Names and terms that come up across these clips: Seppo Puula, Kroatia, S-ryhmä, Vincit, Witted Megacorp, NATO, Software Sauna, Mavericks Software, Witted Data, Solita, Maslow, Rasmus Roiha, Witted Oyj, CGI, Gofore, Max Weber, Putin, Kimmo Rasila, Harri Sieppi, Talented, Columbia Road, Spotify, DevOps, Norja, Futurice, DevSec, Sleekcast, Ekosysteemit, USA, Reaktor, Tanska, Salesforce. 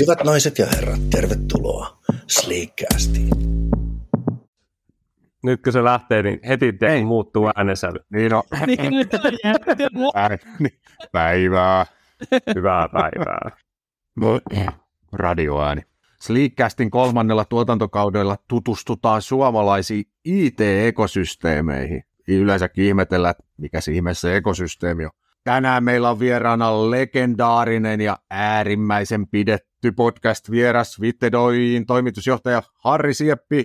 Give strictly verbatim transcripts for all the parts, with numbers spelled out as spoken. Hyvät naiset ja herrat, tervetuloa Sleekcastiin. Nyt kun se lähtee, niin heti te- muuttuu äänensävy. Niin on. Päivää. Hyvää päivää. Radioääni. Sleekcastin kolmannella tuotantokaudella tutustutaan suomalaisiin I T-ekosysteemeihin. Yleensäkin ihmetellään, että mikä se ihmeessä ekosysteemi on. Tänään meillä on vieraana legendaarinen ja äärimmäisen pidetty podcast-vieras Witted Oyj:n toimitusjohtaja Harri Sieppi.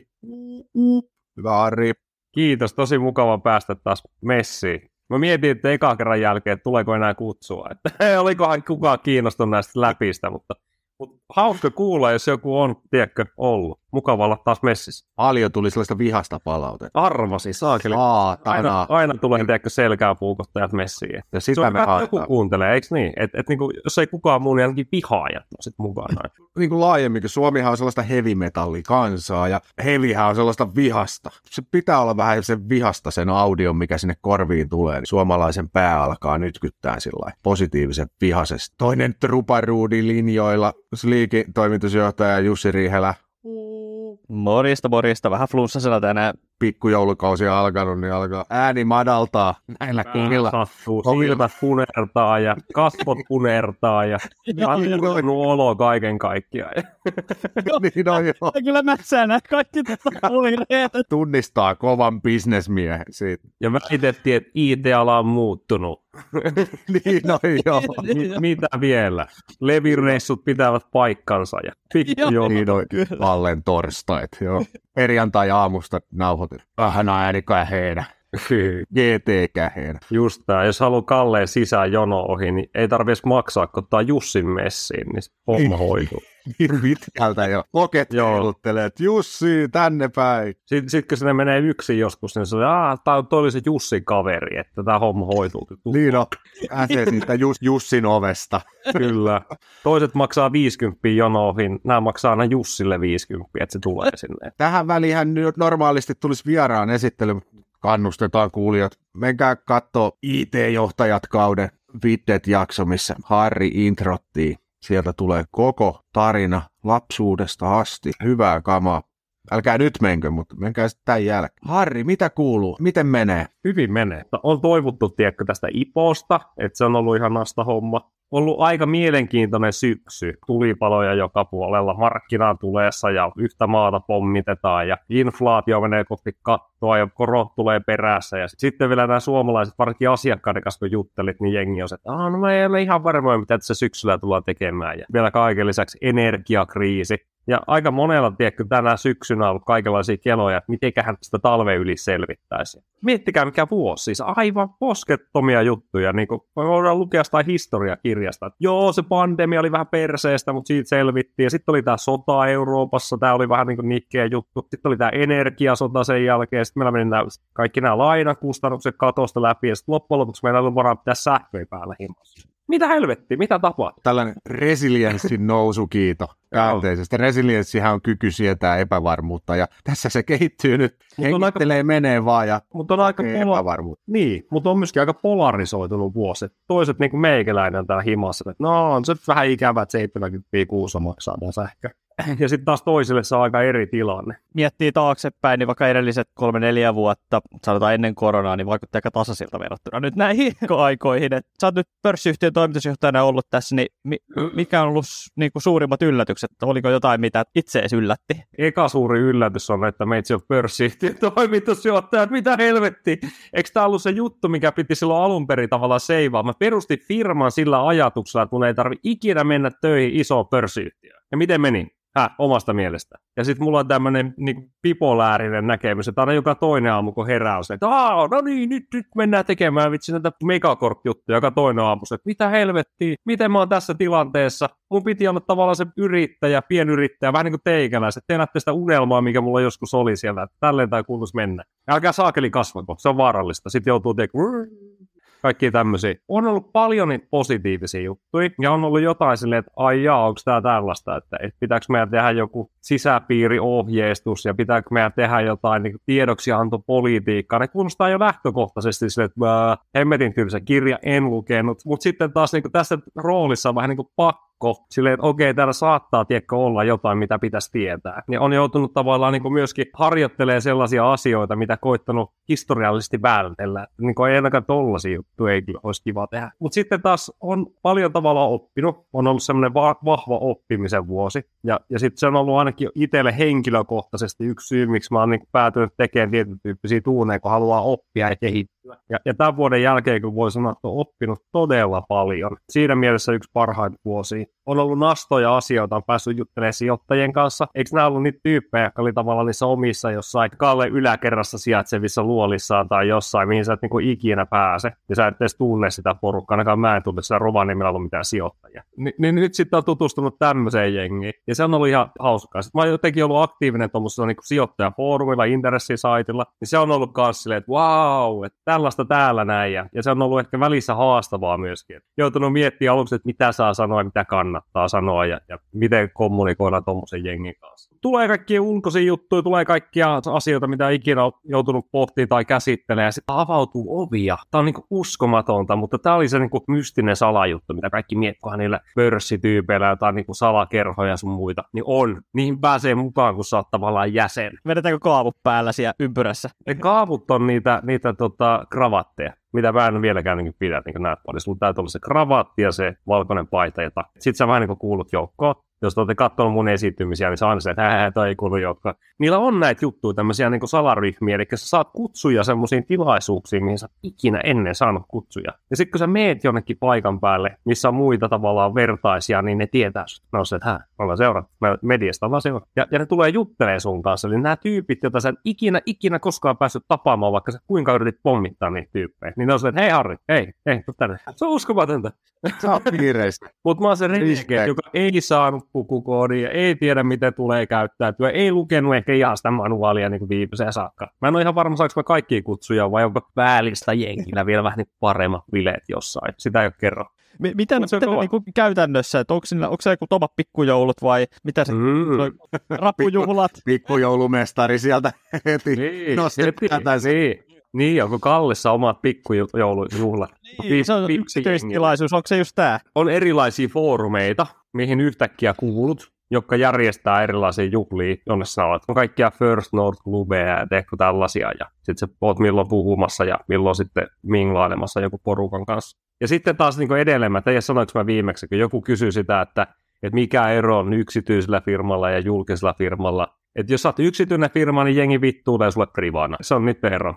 Hyvä Harri. Kiitos, tosi mukava päästä taas messiin. Mä mietin, että ekan kerran jälkeen, että tuleeko enää kutsua. Että, olikohan kukaan kiinnostunut näistä läpistä, mutta, mutta hauska kuulla, jos joku on, tiedätkö, ollut. Mukava olla taas messissä. Paljon tuli sellaista vihasta palautetta. Arvasi, saakeli. Aina, aina tulee, tiedätkö, selkään puukottajat messiin. Ja sitä se on me haetaan. Joku kuuntelee, eikö niin? Että et, niinku, jos ei kukaan muu, niin ainakin pihaajat on sitten mukana. Niin kuin laajemminkin, Suomihan on sellaista heavy-metallikansaa, ja heavyhän on sellaista vihasta. Se pitää olla vähän sen vihasta, sen audion, mikä sinne korviin tulee. Suomalaisen pää alkaa nytkyttää sillä positiivisen vihasesta. Toinen truparuudi linjoilla, Sleekin toimitusjohtaja Jussi Riihelä. Morjesta, morjesta. Vähän flunssasella tänään. Pikkujoulukausi on alkanut, niin alkaa ääni madaltaa. Näillä kuulilla. Kovilta punertaa ja kasvot punertaa ja kattunut olo kaiken kaikkiaan. Niin on joo. Kyllä mätsään näitä kaikki tätä pulireet. Tunnistaa kovan bisnesmiehen siitä. Ja väitettiin, että I T-ala on muuttunut. Niin on joo. Mitä vielä? Levireissut pitävät paikkansa ja pikkujoulut. Niin on vallen torstait, joo. Perjantai-aamusta nauhoitetaan. Vähän äänikäheenä. G T-käheenä. Just tää. Jos haluaa Kalleen sisään jono ohi, niin ei tarvitse maksaa, kun ottaa Jussin messiin, niin homma hoituu. Pitkältä jo. Loket heiluttelee, että Jussi, tänne päin. Sitten sit, kun sinne menee yksin joskus, niin se on, aah, toi oli se Jussin kaveri, että tämä homma hoituu. Niin on. Äsee siitä Jus, Jussin ovesta. Kyllä. Toiset maksaa viisikymmentä jonoihin, nämä maksaa aina Jussille viisikymmentä, että se tulee sinne. Tähän välihän nyt normaalisti tulisi vieraan esittely. Kannustetaan kuulijat. Menkää katsoa I T-johtajat kauden Witted-jakso, missä Harri introttii. Sieltä tulee koko tarina lapsuudesta asti. Hyvää kamaa. Älkää nyt menkö, mutta menkää sitten tämän jälkeen. Harri, mitä kuuluu? Miten menee? Hyvin menee. On toivottu, tiedätkö, tästä iposta, että se on ollut ihan nasta homma. Ollut aika mielenkiintoinen syksy. Tulipaloja joka puolella, markkinaan tuleessa ja yhtä maata pommitetaan ja inflaatio menee kohti kattoa ja korot tulee perässä. Ja sitten vielä nämä suomalaiset, varsinkin asiakkaiden kanssa kun juttelit, niin jengi on se, että no me ei ole ihan varmoja, mitä tässä syksyllä tullaan tekemään. Ja vielä kaiken lisäksi energiakriisi. Ja aika monella, tiedätkö, tänä syksynä on ollut kaikenlaisia keloja, että mitenköhän sitä talven yli selvittäisiin. Miettikää mikä vuosi, siis aivan poskettomia juttuja, niin kuin voidaan lukea sitä historiakirjasta. Että joo, se pandemia oli vähän perseestä, mutta siitä selvittiin. Ja sitten oli tämä sota Euroopassa, tämä oli vähän niin kuin nikkeä juttu. Sitten oli tämä energiasota sen jälkeen, sitten meillä meni nämä, kaikki nämä lainakustannukset katosta läpi, ja sitten loppujen lopuksi meillä oli varaa pitää sähköä päällä himassa. Mitä helvettiä? Mitä tapahtuu? Tällainen resilienssin nousu, kiito. Käänteisesti. Resilienssihän on kyky sietää epävarmuutta, ja tässä se kehittyy nyt. Mut hengittelee aika, menee vaan ja mut on aika pola- Niin, mutta on myöskin aika polarisoitunut vuosi. Toiset niin kuin meikäläinen täällä himassa, että no on se vähän ikävä, että seitsemänkymmentä kuusi maksaa tämä sähkö. Ja sitten taas toiselle se on aika eri tilanne. Miettii taaksepäin, niin vaikka edelliset kolme neljä vuotta, sanotaan ennen koronaa, niin vaikuttaa aika tasaisilta verrattuna nyt näihin aikoihin. Et sä oot nyt pörssiyhtiön toimitusjohtajana ollut tässä, niin mi- mikä on ollut niinku suurimmat yllätykset? Oliko jotain, mitä itse edes yllätti? Eka suuri yllätys on, että meitsi on pörssiyhtiön toimitusjohtaja, että mitä helvetti? Eikö tämä ollut se juttu, mikä piti silloin alun perin tavallaan seivaa? Mä perustin firman sillä ajatuksella, että mun ei tarvitse ikinä mennä töihin isoon pörssiyhtiöön. Ja miten meni? Häh, omasta mielestä. Ja sitten mulla on tämmöinen niin pipoläärinen näkemys, että aina joka toinen aamu, kun herää, se, että aah, no niin, nyt, nyt mennään tekemään vitsi näitä Megacorp-juttuja joka toinen aamu, että mitä helvettiä, miten mä oon tässä tilanteessa, mun piti olla tavallaan se yrittäjä, pienyrittäjä, vähän niin kuin teikäläiset, te näette sitä unelmaa, mikä mulla joskus oli siellä, että tälleen tai kuuluisi mennä. Älkää saakeli kasvako, se on vaarallista, sitten joutuu tekemään kaikkia tämmöisiä. On ollut paljon niitä positiivisia juttuja, ja on ollut jotain silleen, että ai jaa, onko tämä tällaista, että, että pitääkö meidän tehdä joku sisäpiiriohjeistus, ja pitääkö meidän tehdä jotain niin tiedoksiantopolitiikkaa. Ne kuulostaa jo lähtökohtaisesti silleen, että hemmetin tylsä kirja, en lukenut, mutta sitten taas niin kuin tässä roolissa on vähän niin kuin pakko pakko. Silleen, että okei, täällä saattaa tiedäkö olla jotain, mitä pitäisi tietää. Ja on joutunut tavallaan niin kuin myöskin harjoittelemaan sellaisia asioita, mitä koittanut historiallisesti vältellä. Niin kuin ei ainakaan tollaisia juttuja ei kyllä olisi kiva tehdä. Mutta sitten taas on paljon tavallaan oppinut. On ollut semmoinen va- vahva oppimisen vuosi. Ja, ja sitten se on ollut ainakin itselle henkilökohtaisesti yksi syy, miksi mä oon niin päätynyt tekemään tietyn tyyppisiä tuuneja, kun haluaa oppia ja kehittyä. Ja, ja tämän vuoden jälkeen, kun voi sanoa, että on oppinut todella paljon. Siinä mielessä yksi parhaita vuosia. On ollut nastoja asioita, on päässyt juttelemaan sijoittajien kanssa. Eikö nämä ollut niitä tyyppejä, jotka oli tavallaan niissä omissa jossain Kalle yläkerrassa sijaitsevissa luolissaan tai jossain, mihin sä et niinku ikinä pääse. Ja sä et edes tunne sitä porukkaa, ainakaan mä en tunne sitä Rovaniemellä ollut mitään sijoittajia. Ni- niin nyt sitten on tutustunut tämmöiseen jengiin. Ja se on ollut ihan hauskaa. Sitten mä oon jotenkin ollut aktiivinen tuommoisella niinku sijoittajafoorumilla, intressisaitilla. Niin se on ollut myös silleen, että vau, että tällaista täällä näin. Ja se on ollut ehkä välissä haastavaa myöskin. Joutunut miettimään aluksi, että mitä saa sanoa, mitä kannattaa sanoa ja, ja miten kommunikoida tuommoisen jengin kanssa. Tulee kaikkia ulkoisia juttuja, tulee kaikkia asioita, mitä ikinä on joutunut pohtimaan tai käsittelemään. Ja sitten avautuu ovia. Tämä on niinku uskomatonta, mutta tämä oli se niinku mystinen salajuttu, mitä kaikki miettivät niillä pörssityypeillä, jotain niinku salakerhoja ja sun muita. Niin on. Niihin pääsee mukaan, kun sä oot tavallaan jäsen. Vedetäänkö kaavut päällä siellä ympyrässä? Ne kaavut on niitä, niitä tota, kravatteja. Mitä mä en vieläkään niin pidä, niin kuin näet paljon. Sulla täytyy olla se kravatti ja se valkoinen paita ja takki. Sitten sä vähän niin kuin kuulut joukkoon. Jos te olette katsoneet mun esiintymisiä, niin sä aina silleen, että toi ei kuulu joukkoon. Niillä on näitä juttuja, tämmöisiä niin kuin salaryhmiä. Eli sä saat kutsuja semmoisiin tilaisuuksiin, mihin sä ikinä ennen saanut kutsuja. Ja sitten kun sä meet jonnekin paikan päälle, missä on muita tavallaan vertaisia, niin ne tietää sut. Mä oon silleen, että hää, mä ollaan seuraa. Mä mediasta ollaan seuraa. Ja, ja ne tulee juttelemaan sun kanssa. Eli nämä tyypit, joita sä et ikinä, ikinä koskaan päässyt tapaamaan, vaikka sä kuinka yritit pommittaa niitä tyyppejä. Niin ne on silleen, hei Harri, hei, hei, tänne. Se on uskomatonta. Sä oot piireistä. Mut mä oon se renike, joka ei saanut pukukoodia, ei tiedä miten tulee käyttäytyä, ei lukenut ehkä ihan sitä manuaalia niin kuin viimeiseen saakka. Mä en oo ihan varma, saanko mä kaikkia kutsuja vai onko päällistä jengillä vielä vähän niin paremmat bileet jossain. Sitä ei oo kerran. M- mitä nyt niinku käytännössä, että onko, onko se joku omat pikkujoulut vai mitä se, mm. no, rapujuhlat? Pikku, pikkujoulumestari sieltä heti niin, nostetaan täysin. Niin, onko Kallessa omat pikkujoulujuhlat? Niin, se on yksityisstilaisuus, onko se just tää? On erilaisia foorumeita, mihin yhtäkkiä kuulut, jotka järjestää erilaisia juhlia, jonne sä olet. On kaikkia First North-klubeja ja tehty tällaisia, ja sitten sä oot milloin puhumassa ja milloin sitten minglailemassa joku porukan kanssa. Ja sitten taas niin edelleen, mä tein sanoinko mä viimeksi, kun joku kysyy sitä, että, että mikä ero on yksityisellä firmalla ja julkisella firmalla. Että jos sä oot yksityinen firma, niin jengi vittuulee sulle privana. Se on nyt ero.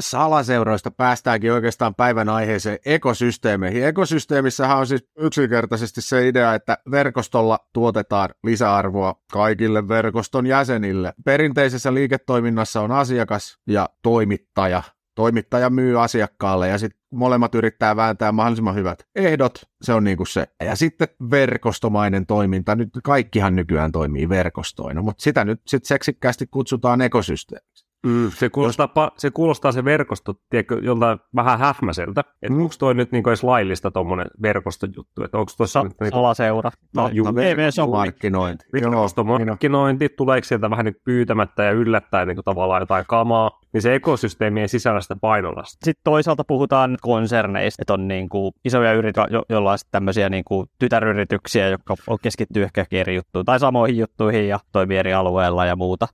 Salaseuroista päästäänkin oikeastaan päivän aiheeseen ekosysteemeihin. Ekosysteemissähän on siis yksinkertaisesti se idea, että verkostolla tuotetaan lisäarvoa kaikille verkoston jäsenille. Perinteisessä liiketoiminnassa on asiakas ja toimittaja. Toimittaja myy asiakkaalle ja sitten molemmat yrittää vääntää mahdollisimman hyvät ehdot, se on niin kuin se. Ja sitten verkostomainen toiminta, nyt kaikkihan nykyään toimii verkostoina, mutta sitä nyt sitten seksikkäästi kutsutaan ekosysteemiksi. Mm, se, kuulostaa, Jos... se kuulostaa se verkosto, tiedätkö, joltain vähän hähmäseltä, että mm. onko toi nyt niinku edes laillista tuommoinen verkostojuttu, että onko toi... Sa- niinku... Salaseura. No, no, no, ei mene markkinointi. Verkostomarkkinointi, tuleeko sieltä vähän nyt pyytämättä ja yllättäen niinku tavallaan jotain kamaa, niin se ekosysteemien sisällä sitä painolasta. Sitten toisaalta puhutaan konserneista, että on niinku isoja yrityksiä, jo- joilla on tämmöisiä niinku tytäryrityksiä, jotka keskittyy ehkä eri juttuihin tai samoihin juttuihin ja toimii eri alueella ja muuta.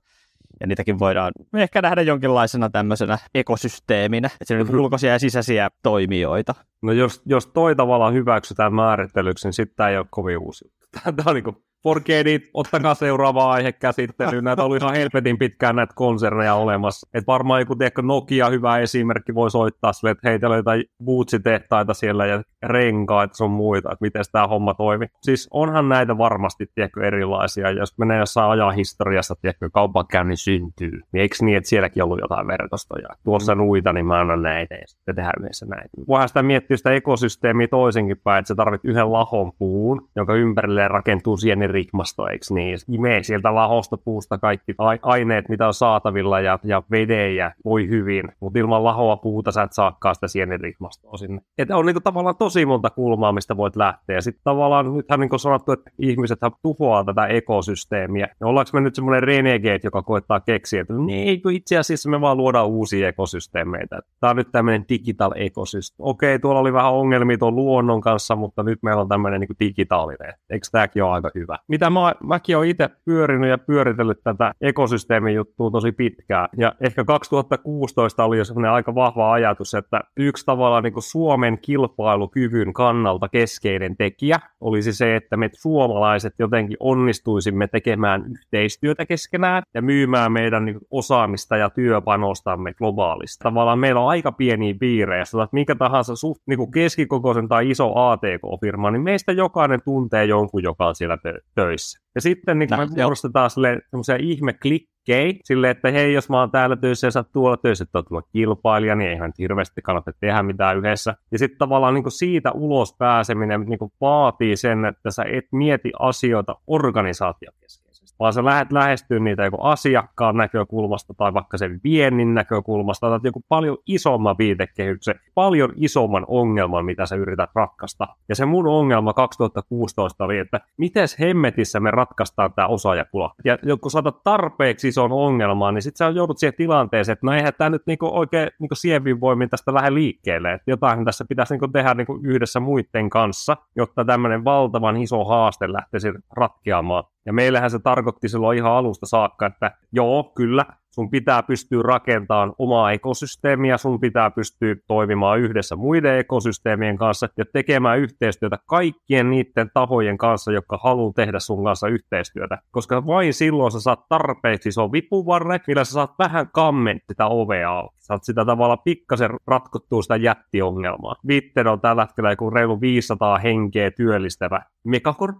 Ja niitäkin voidaan ehkä nähdä jonkinlaisena tämmöisenä ekosysteeminä, että siinä on ulkoisia ja sisäisiä toimijoita. No jos, jos toi tavallaan hyväksytään määrittelyksi, niin sitten tämä ei ole kovin uusi. Tämä on niin kuin forget it, ottakaa seuraava aihe käsittelyyn. Näitä on ollut ihan helvetin pitkään näitä konserneja olemassa. Et varmaan joku tiedätkö Nokia, hyvä esimerkki, voisi soittaa sille, että hei, teillä on jotain bootsitehtaita siellä ja renkaita sun muita, että miten tämä homma toimii. Siis onhan näitä varmasti tiedätkö erilaisia. Jos menee jossain ajan historiasta, tiedätkö kaupankäynnin syntyy, niin eikö niin, että sielläkin ollut jotain verkostoja? Tuossa nuita, niin mä annan näitä ja sitten tehdään yhdessä näitä. Voihan sitä miettiä sitä ekosysteemiä toisenkin päin, että sä tarvit yhden lahon puun, jonka ympärilleen rakentuu siihen rikmasto, eikö niin? Imee sieltä lahostopuusta kaikki aineet, mitä on saatavilla ja, ja veden ja voi hyvin, mutta ilman lahoa puuta sä et saakaan sitä sienirikmastoa sinne. Että on niinku tavallaan tosi monta kulmaa, mistä voit lähteä. Ja sitten tavallaan nythän niin kuin sanottu, että ihmisethän tuhoaa tätä ekosysteemiä. Ja ollaanko me nyt semmoinen renegade, joka koettaa keksiä, että niin, itse asiassa me vaan luodaan uusia ekosysteemeitä. Tämä on nyt tämmöinen digital ekosysteemi. Okei, tuolla oli vähän ongelmia tuon luonnon kanssa, mutta nyt meillä on tämmöinen niin kuin digitaalinen. Eikö tämäkin ole aika hyvä? Mitä mä, mäkin olen itse pyörinyt ja pyöritellyt tätä ekosysteemin juttua tosi pitkään. Ja ehkä kaksituhattakuusitoista oli jo semmoinen aika vahva ajatus, että yksi tavallaan niin kuin Suomen kilpailukyvyn kannalta keskeinen tekijä olisi se, että me suomalaiset jotenkin onnistuisimme tekemään yhteistyötä keskenään ja myymään meidän niin kuin osaamista ja työpanostamme globaalisti. Tavallaan meillä on aika pieniä piirejä, että minkä tahansa suht, niin kuin keskikokoisen tai iso A T K-firma, niin meistä jokainen tuntee jonkun, joka on siellä tö- töissä. Ja sitten niin me muodostetaan semmoisia ihmeklikkejä, silleen, että hei, jos mä oon täällä töissä ja sä oot tuolla töissä, että oot tuolla kilpailija, niin eihän nyt hirveästi kannata tehdä mitään yhdessä. Ja sitten tavallaan niin kuin siitä ulos pääseminen niin kuin vaatii sen, että sä et mieti asioita organisaation kesken, vaan sä lähdet lähestyä niitä joku asiakkaan näkökulmasta tai vaikka sen viennin näkökulmasta tai joku paljon isomman viitekehyksen, paljon isomman ongelman, mitä sä yrität ratkaista. Ja se mun ongelma kaksituhattakuusitoista oli, että mites hemmetissä me ratkaistaan tää osaajapula. Ja kun saatat tarpeeksi ison ongelmaan, niin sit sä joudut siihen tilanteeseen, että no eihän tää nyt niinku oikein niinku sievin voimin tästä lähde liikkeelle. Että jotain tässä pitäisi niinku tehdä niinku yhdessä muiden kanssa, jotta tämmöinen valtavan iso haaste lähtisi ratkeamaan. Ja meillähän se tarkoitti silloin ihan alusta saakka, että joo, kyllä, sun pitää pystyä rakentamaan omaa ekosysteemiä, sun pitää pystyä toimimaan yhdessä muiden ekosysteemien kanssa ja tekemään yhteistyötä kaikkien niiden tahojen kanssa, jotka haluaa tehdä sun kanssa yhteistyötä. Koska vain silloin sä saat tarpeeksi ison vipuvarre, millä sä saat vähän kammentti sitä ovea auki. Saat sitä tavalla pikkasen ratkottua sitä jättiongelmaa. Witted on tällä hetkellä joku reilu viisisataa henkeä työllistävä Megacorp.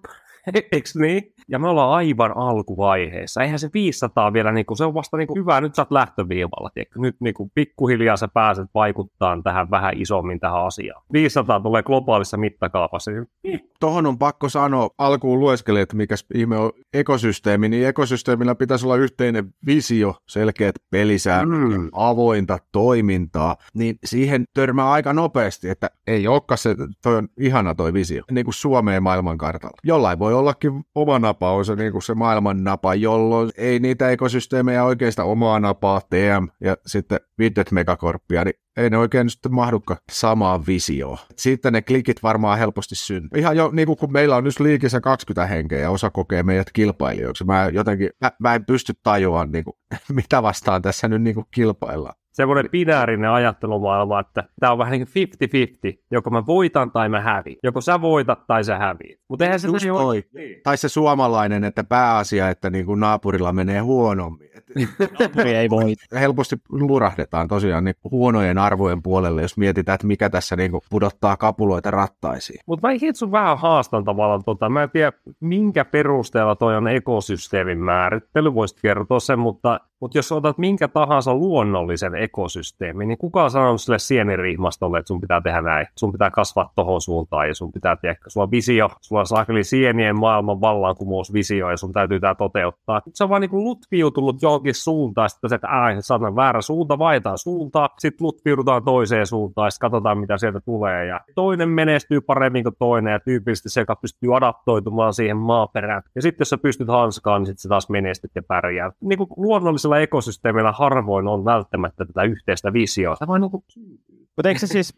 Eiks niin? Ja me ollaan aivan alkuvaiheessa. Eihän se viisisataa vielä, niinku, se on vasta niinku, hyvä, nyt sä oot lähtöviivalla. Tiedätkö? Nyt niinku, pikkuhiljaa sä pääset vaikuttamaan tähän vähän isommin tähän asiaan. viisisataa tulee globaalissa mittakaapassa. Tuohon on pakko sanoa, alkuun lueskelee, että mikä ihme on ekosysteemi, niin ekosysteemillä pitäisi olla yhteinen visio, selkeät pelisäännöt, mm. avointa toimintaa, niin siihen törmää aika nopeasti, että ei olekaan se, toi on ihana toi visio, niin kuin Suomeen maailmankartalla. Jollain voi ollakin oma napa, on se, niin kuin se maailman napa, jolloin ei niitä ekosysteemejä oikeastaan omaa napaa, T M ja sitten Witted Megacorpia, niin ei ne oikein sitten mahdukaan samaan visioon. Sitten ne klikit varmaan helposti syntyy. Ihan jo niin kuin kun meillä on nyt liikissä kaksikymmentä henkeä ja osa kokee meidät kilpailijoiksi. Mä jotenkin, mä, mä en pysty tajuamaan niin kuin, mitä vastaan tässä nyt niin kuin kilpaillaan. Semmoinen binäärinen ajattelumaailma, että tämä on vähän niin kuin viisikymmentä viisikymmentä, joko mä voitan tai mä häviin. Joko sä voitat tai sä häviin. Mutta eihän se just toi. Niin. Tai se suomalainen, että pääasia, että niin kuin naapurilla menee huonommin. Naapuri ei voi. Helposti lurahdetaan tosiaan niin huonojen arvojen puolelle, jos mietitään, että mikä tässä niin kuin pudottaa kapuloita rattaisiin. Mutta mä itse vähän haastan tavallaan tota. Mä en tiedä, minkä perusteella toi on ekosysteemin määrittely. Voisit kertoa sen, mutta... Mutta jos otat minkä tahansa luonnollisen ekosysteemin, niin kukaan sanoo sille sienirihmastolle, että sun pitää tehdä näin. Sun pitää kasvaa tohon suuntaan ja sun pitää tehdä. Sulla on visio, sulla on saakeli sienien maailman vallankumousvisio ja sun täytyy tää toteuttaa. Nyt sä on vaan niinku lutviutunut johonkin suuntaan, sitten se, että ääh, saatan väärä suunta, vaihtaa suuntaa, sitten lutviudutaan toiseen suuntaan, sitten katsotaan mitä sieltä tulee. Ja toinen menestyy paremmin kuin toinen ja tyypillisesti se, joka pystyy adaptoitumaan siihen maaperään. Ja sitten jos sä pystyt hanskaan, niin sitten sä taas menestyt ja pärjää. Niin kuin luonnollisella ekosysteemillä harvoin on välttämättä tätä yhteistä visiota. Mutta eikö se siis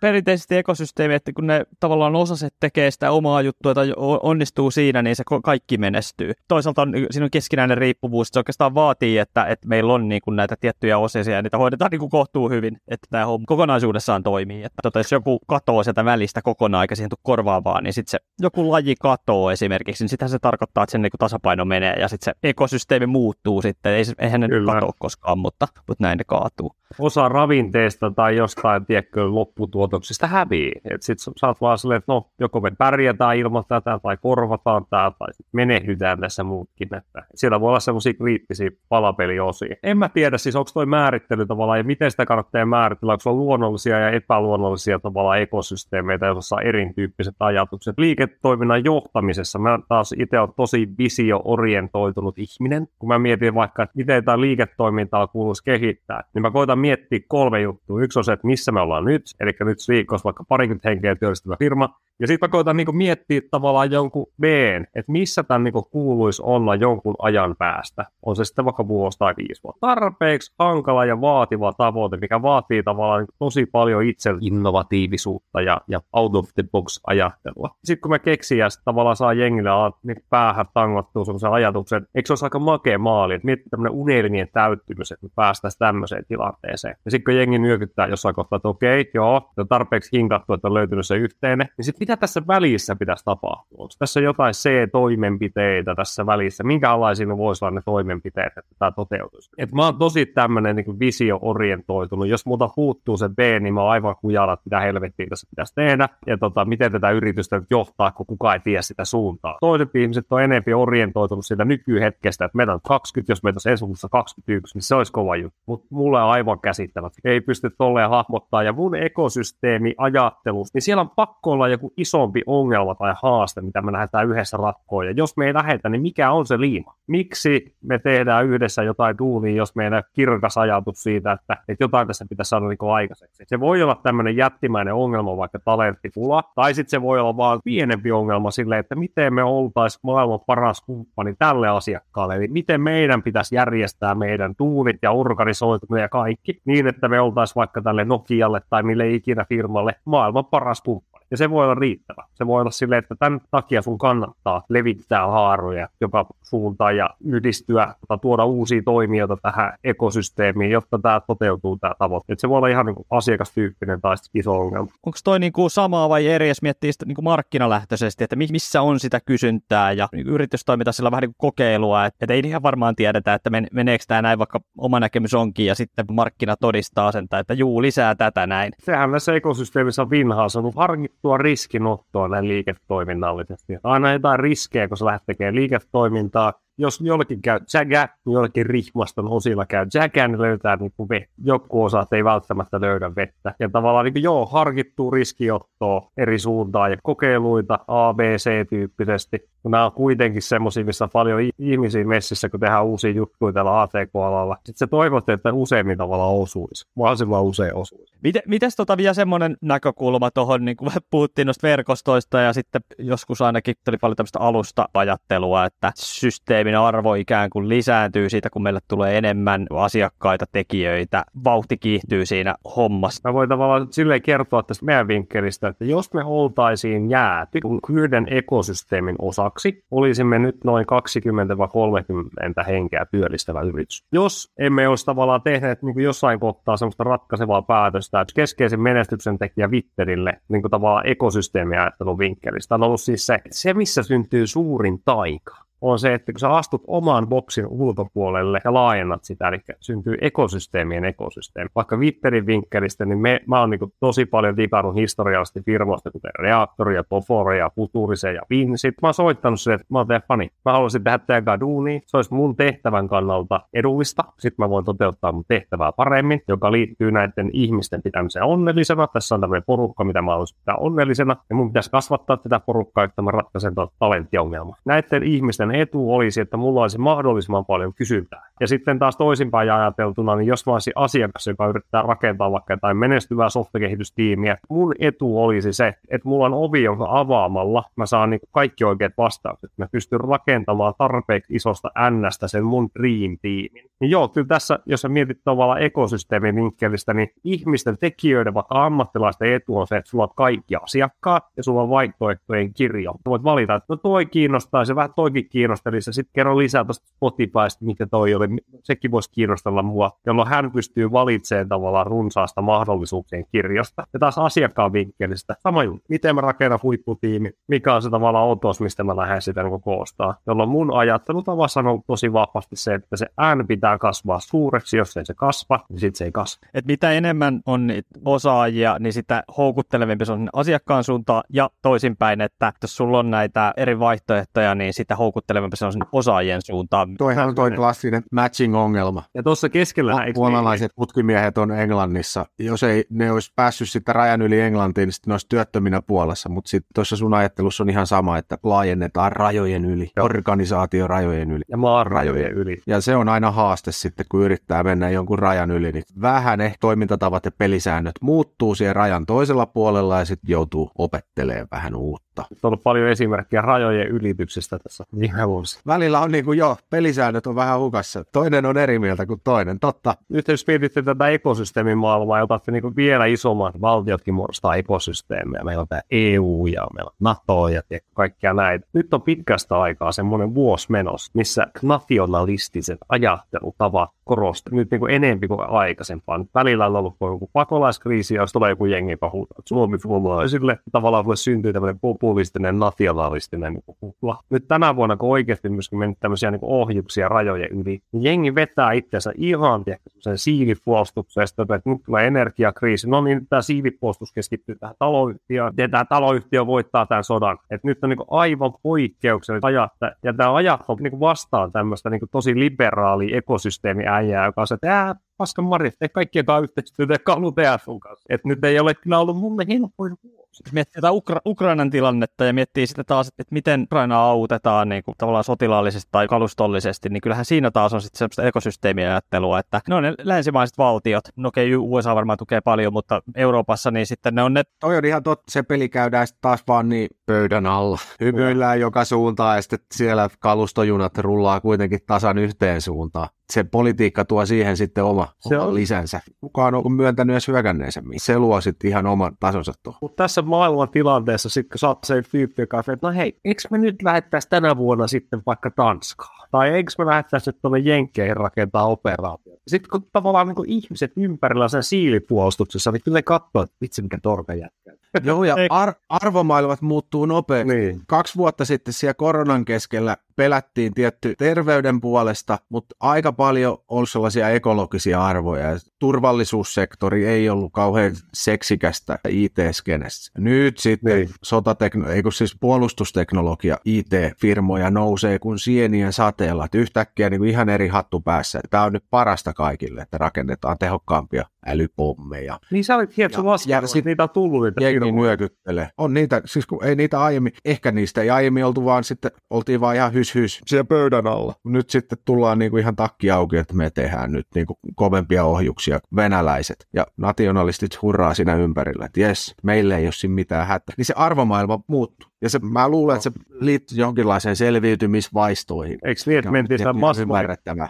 perinteisesti ekosysteemi, että kun ne tavallaan osaset tekee sitä omaa juttua tai onnistuu siinä, niin se kaikki menestyy. Toisaalta on, siinä on keskinäinen riippuvuus, se oikeastaan vaatii, että, että meillä on niin kuin näitä tiettyjä osia ja niitä hoidetaan niin kuin kohtuu hyvin, että tämä homma kokonaisuudessaan toimii. Että, tota, jos joku katoo sieltä välistä kokonaan eikä siihen tule korvaavaa, niin sitten se joku laji katoo esimerkiksi, niin sitähän se tarkoittaa, että sen niin kuin tasapaino menee ja sitten se ekosysteemi muuttuu sitten. Eihän ne katoa koskaan, mutta, mutta näin ne kaatuu. osa ravinteesta tai jostain, tiedätkö, lopputuotoksesta häviää. Sitten sä oot vaan silleen, että no, joko me pärjätään ilman tätä, tai korvataan tämä, tai menehdytään tässä muutkin. Että siellä voi olla semmoisia kriittisiä palapeliosia. En mä tiedä, siis onko toi määrittely tavallaan, ja miten sitä kannattaa määritellä, onko on luonnollisia ja epäluonnollisia tavallaan ekosysteemeitä, joissa on erityyppiset ajatukset. Liiketoiminnan johtamisessa mä taas itse olen tosi visio-orientoitunut ihminen. Kun mä mietin vaikka, että miten tämä liiketoimintaa kuuluisi kehittää, niin mä koitan miettiä kolme juttua. Yksi on se, että missä me ollaan nyt, eli nyt viikossa vaikka parikymmentä henkeä työllistävä firma. Ja sitten mä koitan niinku miettiä tavallaan jonkun veen, että missä tämän niinku kuuluisi olla jonkun ajan päästä. On se sitten vaikka vuosi tai viisi vuotta. Tarpeeksi hankala ja vaativa tavoite, mikä vaatii tavallaan niinku tosi paljon itse innovatiivisuutta ja, ja out of the box ajattelua. Sitten kun mä keksin ja tavallaan saa jengille niin päähän tangottua semmoisen ajatuksen, että eikö se olisi aika makea maali, että miettii tämmöinen unelmien täyttymys, että me päästäisiin tämmöiseen tilanteeseen. Ja sitten kun jengi nyökyttää jossain kohtaa, että okei, okay, joo, on tarpeeksi hinkattu, että on löytynyt se yhteinen, niin sitten mitä tässä välissä pitäisi tapahtua? Onko tässä jotain C-toimenpiteitä tässä välissä? Minkälaisia voisi olla ne toimenpiteet, että tämä toteutuisi? Et mä oon tosi tämmöinen niin visio-orientoitunut. Jos multa puuttuu se B, niin mä oon aivan kujalla, että mitä helvettiä tässä pitäisi tehdä. Ja tota, miten tätä yritystä nyt johtaa, kun kukaan ei tiedä sitä suuntaa. Toiset ihmiset on enemmän orientoitunut siitä nykyhetkestä, että meitä on kaksikymmentä, jos meitä on ensi vuodessa kaksikymmentäyksi, niin se olisi kova juttu. Mutta mulle on aivan käsittävät. Ei pysty tolleen hahmottaa. Ja mun ekosysteemi ajattelusta, niin siellä on pakko olla joku isompi ongelma tai haaste, mitä me lähdetään yhdessä ratkoon. Ja jos me ei lähdetä, niin mikä on se liima? Miksi me tehdään yhdessä jotain duunia, jos meillä on kirkas ajatus siitä, että, että jotain tässä pitäisi saada niin kuin aikaiseksi? Se voi olla tämmöinen jättimäinen ongelma, vaikka talenttipula, tai sitten se voi olla vaan pienempi ongelma silleen, että miten me oltaisiin maailman paras kumppani tälle asiakkaalle, eli miten meidän pitäisi järjestää meidän duunit ja organisoituminen ja kaikki, niin että me oltaisiin vaikka tälle Nokialle tai mille ikinä firmalle maailman paras kumppani. Ja se voi olla riittävä. Se voi olla silleen, että tämän takia sun kannattaa levittää haaroja joka suuntaan ja yhdistyä tai tuoda uusia toimijoita tähän ekosysteemiin, jotta tämä toteutuu tämä tavoite. Et se voi olla ihan niinku asiakastyyppinen tai iso ongelma. Onko toi niinku samaa vai eri, jos miettii sitä niinku markkinalähtöisesti, että missä on sitä kysyntää ja niinku yritystoiminta sillä on vähän niinku kokeilua, että ei ihan varmaan tiedetä, että men- meneekö tämä näin, vaikka oma näkemys onkin ja sitten markkina todistaa sen, tai että juu, lisää tätä näin. Sehän näissä ekosysteemissä on vinhaa sanonut harkittua riskinottoa näin liiketoiminnallisesti. Aina jotain riskejä, kun sä lähdet tekemään liiketoimintaa. Jos jollekin käy jägä, niin jollekin rihmaston osilla käy jägä, niin löytää niin kuin vettä. Joku osa ei välttämättä löydä vettä. Ja tavallaan niin kuin, joo, harkittuu riskiottoa eri suuntaan ja kokeiluita A B C-tyyppisesti. Nämä on kuitenkin semmoisia, missä on paljon ihmisiä messissä, kun tehdään uusia juttuja tällä A T K-alalla. Sitten se toivotte, että useimmin tavallaan osuisi. Mahdollisimman usein osuisi. Miten, mites tota vielä semmoinen näkökulma tuohon, niin kuin puhuttiin noista verkostoista ja sitten joskus ainakin tuli paljon tämmöistä alusta-ajattelua, että systeemi arvo ikään kuin lisääntyy siitä, kun meille tulee enemmän asiakkaita, tekijöitä, vauhti kiihtyy siinä hommassa. Mä voin tavallaan silleen kertoa tästä meidän vinkkelistä, että jos me oltaisiin jääty yhden ekosysteemin osaksi, olisimme nyt noin kaksikymmentä kolmekymmentä henkeä työllistävä yritys. Jos emme olisi tavallaan tehneet niin kuin jossain kohtaa semmoista ratkaisevaa päätöstä, että keskeisen menestyksen tekijä Wittedille niin kuin tavallaan ekosysteemiajattelun vinkkelistä on ollut siis se, se missä syntyy suurin taika. On se, että kun sä astut oman boksin ulkopuolelle ja laajennat sitä, eli syntyy ekosysteemien ekosysteemi. Vaikka Witterin vinkkelistä, niin me, mä oon niin tosi paljon digannut historiallisesti firmoista, kuten Reaktor ja Gofore ja Futurice ja Vincit. Mä oon soittanut sille, että mä oon teidän fani. Mä haluaisin tehdä teidän duunia. Se olisi mun tehtävän kannalta edullista. Sitten mä voin toteuttaa mun tehtävää paremmin, joka liittyy näiden ihmisten pitämiseen onnellisena. Tässä on tämmöinen porukka, mitä mä haluaisin pitää onnellisena. Ja mun pitäisi kasvattaa tätä porukkaa, että mä ratkaisen tuon talenttiongelman. Näiden ihmisten etu olisi, että mulla olisi mahdollisimman paljon kysyntää. Ja sitten taas toisinpäin ajateltuna, niin jos mä olisin asiakas, joka yrittää rakentaa vaikka jotain menestyvää softakehitystiimiä, mun etu olisi se, että mulla on ovi, jonka avaamalla mä saan niin kaikki oikeat vastaukset. Mä pystyn rakentamaan tarpeeksi isosta N-stä sen mun dream-tiimin. Niin joo, kyllä tässä, jos sä mietit tavallaan ekosysteemin vinkkelistä, niin ihmisten tekijöiden, vaikka ammattilaisten etu on se, että sulla on kaikki asiakkaat ja sulla on vaihtoehtojen kirjo. Sä voit valita, että no toi kiinnostaa, se vähän toikin kiinnostelisi. Sitten kerron lisää tuosta Spotifysta, mikä toi oli. Sekin voisi kiinnostella mua, jolloin hän pystyy valitsemaan tavallaan runsaasta mahdollisuuksien kirjosta. Ja taas asiakkaan vinkkelistä. Sama juttu. Miten mä rakennan huipputiimi? Mikä on se tavallaan otos, mistä mä lähden sitä niin koostaa? Jolloin mun ajattelutavassa on tosi vahvasti se, että se ään pitää kasvaa suureksi. Jos ei se kasva, niin sitten se ei kasva. Et mitä enemmän on osaajia, niin sitä houkuttelevampi se on asiakkaan suuntaan ja toisinpäin, että jos sulla on näitä eri vaihtoehtoja, niin sitä houkuttelevampi se on osaajien suuntaan. Toihan on toi klassinen matching-ongelma. Ja tuossa keskellä... Puolalaiset putkimiehet on Englannissa. Jos ei ne olisi päässyt sitä rajan yli Englantiin, niin sitten ne olisi työttöminä Puolassa. Mutta sitten tuossa sun ajattelussa on ihan sama, että laajennetaan rajojen yli, organisaation rajojen yli. Ja maan rajojen yli. Ja se on aina haaste sitten, kun yrittää mennä jonkun rajan yli. Niin vähän ehkä toimintatavat ja pelisäännöt muuttuu siihen rajan toisella puolella ja sitten joutuu opettelemaan vähän uutta. On ollut paljon esimerkkejä rajojen ylityksestä tässä viime vuosi. Välillä on niin kuin joo, pelisäännöt on vähän hukassa. Toinen on eri mieltä kuin toinen, totta. Nyt jos mietitte tätä ekosysteemin maailmaa, jota niin vielä isommat valtiotkin muodostaa ekosysteemejä. Meillä on tämä E U ja meillä on NATO ja kaikkea näitä. Nyt on pitkästä aikaa semmoinen vuosi menossa, missä nationalistiset ajattelutavat korostaa nyt niin kuin enemmän kuin aikaisempaa. Nyt välillä on ollut joku pakolaiskriisi, jos tulee joku jengi, joka huutaa Suomi suomalaisille. Tavallaan sulle syntyy tämmöinen populistinen, nationalistinen niin kupla. Nyt tänä vuonna, kun oikeasti myöskin mennyt tämmöisiä niin kuin ohjuksia rajojen yli, niin jengi vetää itseänsä ihan sen siilipuolustuksen, ja sitten että nyt tulee energiakriisi. No niin, tämä siilipuolustus keskittyy tähän taloyhtiöön, ja tämä taloyhtiö voittaa tämän sodan. Et nyt on niin kuin aivan poikkeuksellinen ajat, ja tämä ajat on niin kuin vastaan tämmöistä niin kuin tosi liberaalia ekosysteemiä, äijää, joka on se, että paskan marjat, ei kaikkiakaan yhteistyötä, eikä ollut sun kanssa. Et nyt ei ole kyllä ollut mulle helpoin vuosi. Miettii tätä Ukra- Ukrainan tilannetta ja miettii sitä taas, että miten Ukrainaa autetaan niin kuin tavallaan sotilaallisesti tai kalustollisesti, niin kyllähän siinä taas on sitten semmoista ekosysteemiä ajattelua, että ne on ne länsimaiset valtiot. No okei, okay, U S A varmaan tukee paljon, mutta Euroopassa niin sitten ne on ne... Toi on ihan totta, se peli käydään taas vaan niin pöydän alla. Hymyillään joka suuntaan ja sitten siellä kalustojunat rullaa kuitenkin tasan yhteen suuntaan. Se politiikka tuo siihen sitten oma, oma lisänsä. Kukaan on myöntänyt edes hyökänneisemmin. Se luo sitten ihan oman tasonsa tuohon. Mutta tässä maailman tilanteessa sitten, kun sä oot se tyyppi, joka on, että no hei, eikö me nyt lähettäisiin tänä vuonna sitten vaikka Tanskaa? Tai eikö me lähettäisiin nyt tuonne Jenkkeihin rakentaa operaatioita? Sitten kun tavallaan niin kun ihmiset ympärillä sen siilipuolustuksessa, niin kyllä ne katsoo, että vitsi mikä torka jätkää. Joo, ja ar- arvomaailmat muuttuu nopeasti. Niin. Kaksi vuotta sitten siellä koronan keskellä pelättiin tietty terveyden puolesta, mutta aika paljon oli sellaisia ekologisia arvoja. Turvallisuussektori ei ollut kauhean seksikästä I T-skenessä. Nyt sitten niin. sotatekno- ei kun siis puolustusteknologia, I T-firmoja nousee kuin sienien sateella. Et yhtäkkiä niin kuin ihan eri hattu päässä. Tämä on nyt parasta kaikille, että rakennetaan tehokkaampia älypommeja. Niin sä olit hietsu vastaavasti, sit... niitä on tullut niitä. Jengi myökyttelee. On niitä, siis kun ei niitä aiemmin, ehkä niistä ei aiemmin oltu vaan sitten, oltiin vaan ihan hys hys siellä pöydän alla. Nyt sitten tullaan niinku ihan takki auki, että me tehdään nyt niinku kovempia ohjuksia, venäläiset ja nationalistit hurraa siinä ympärillä, että jes, meillä ei ole siinä mitään hätää. Niin se arvomaailma muuttuu. Ja se, mä luulen, että se liittyy jonkinlaiseen selviytymisvaistoihin. Eikö niin, että mentiin sitä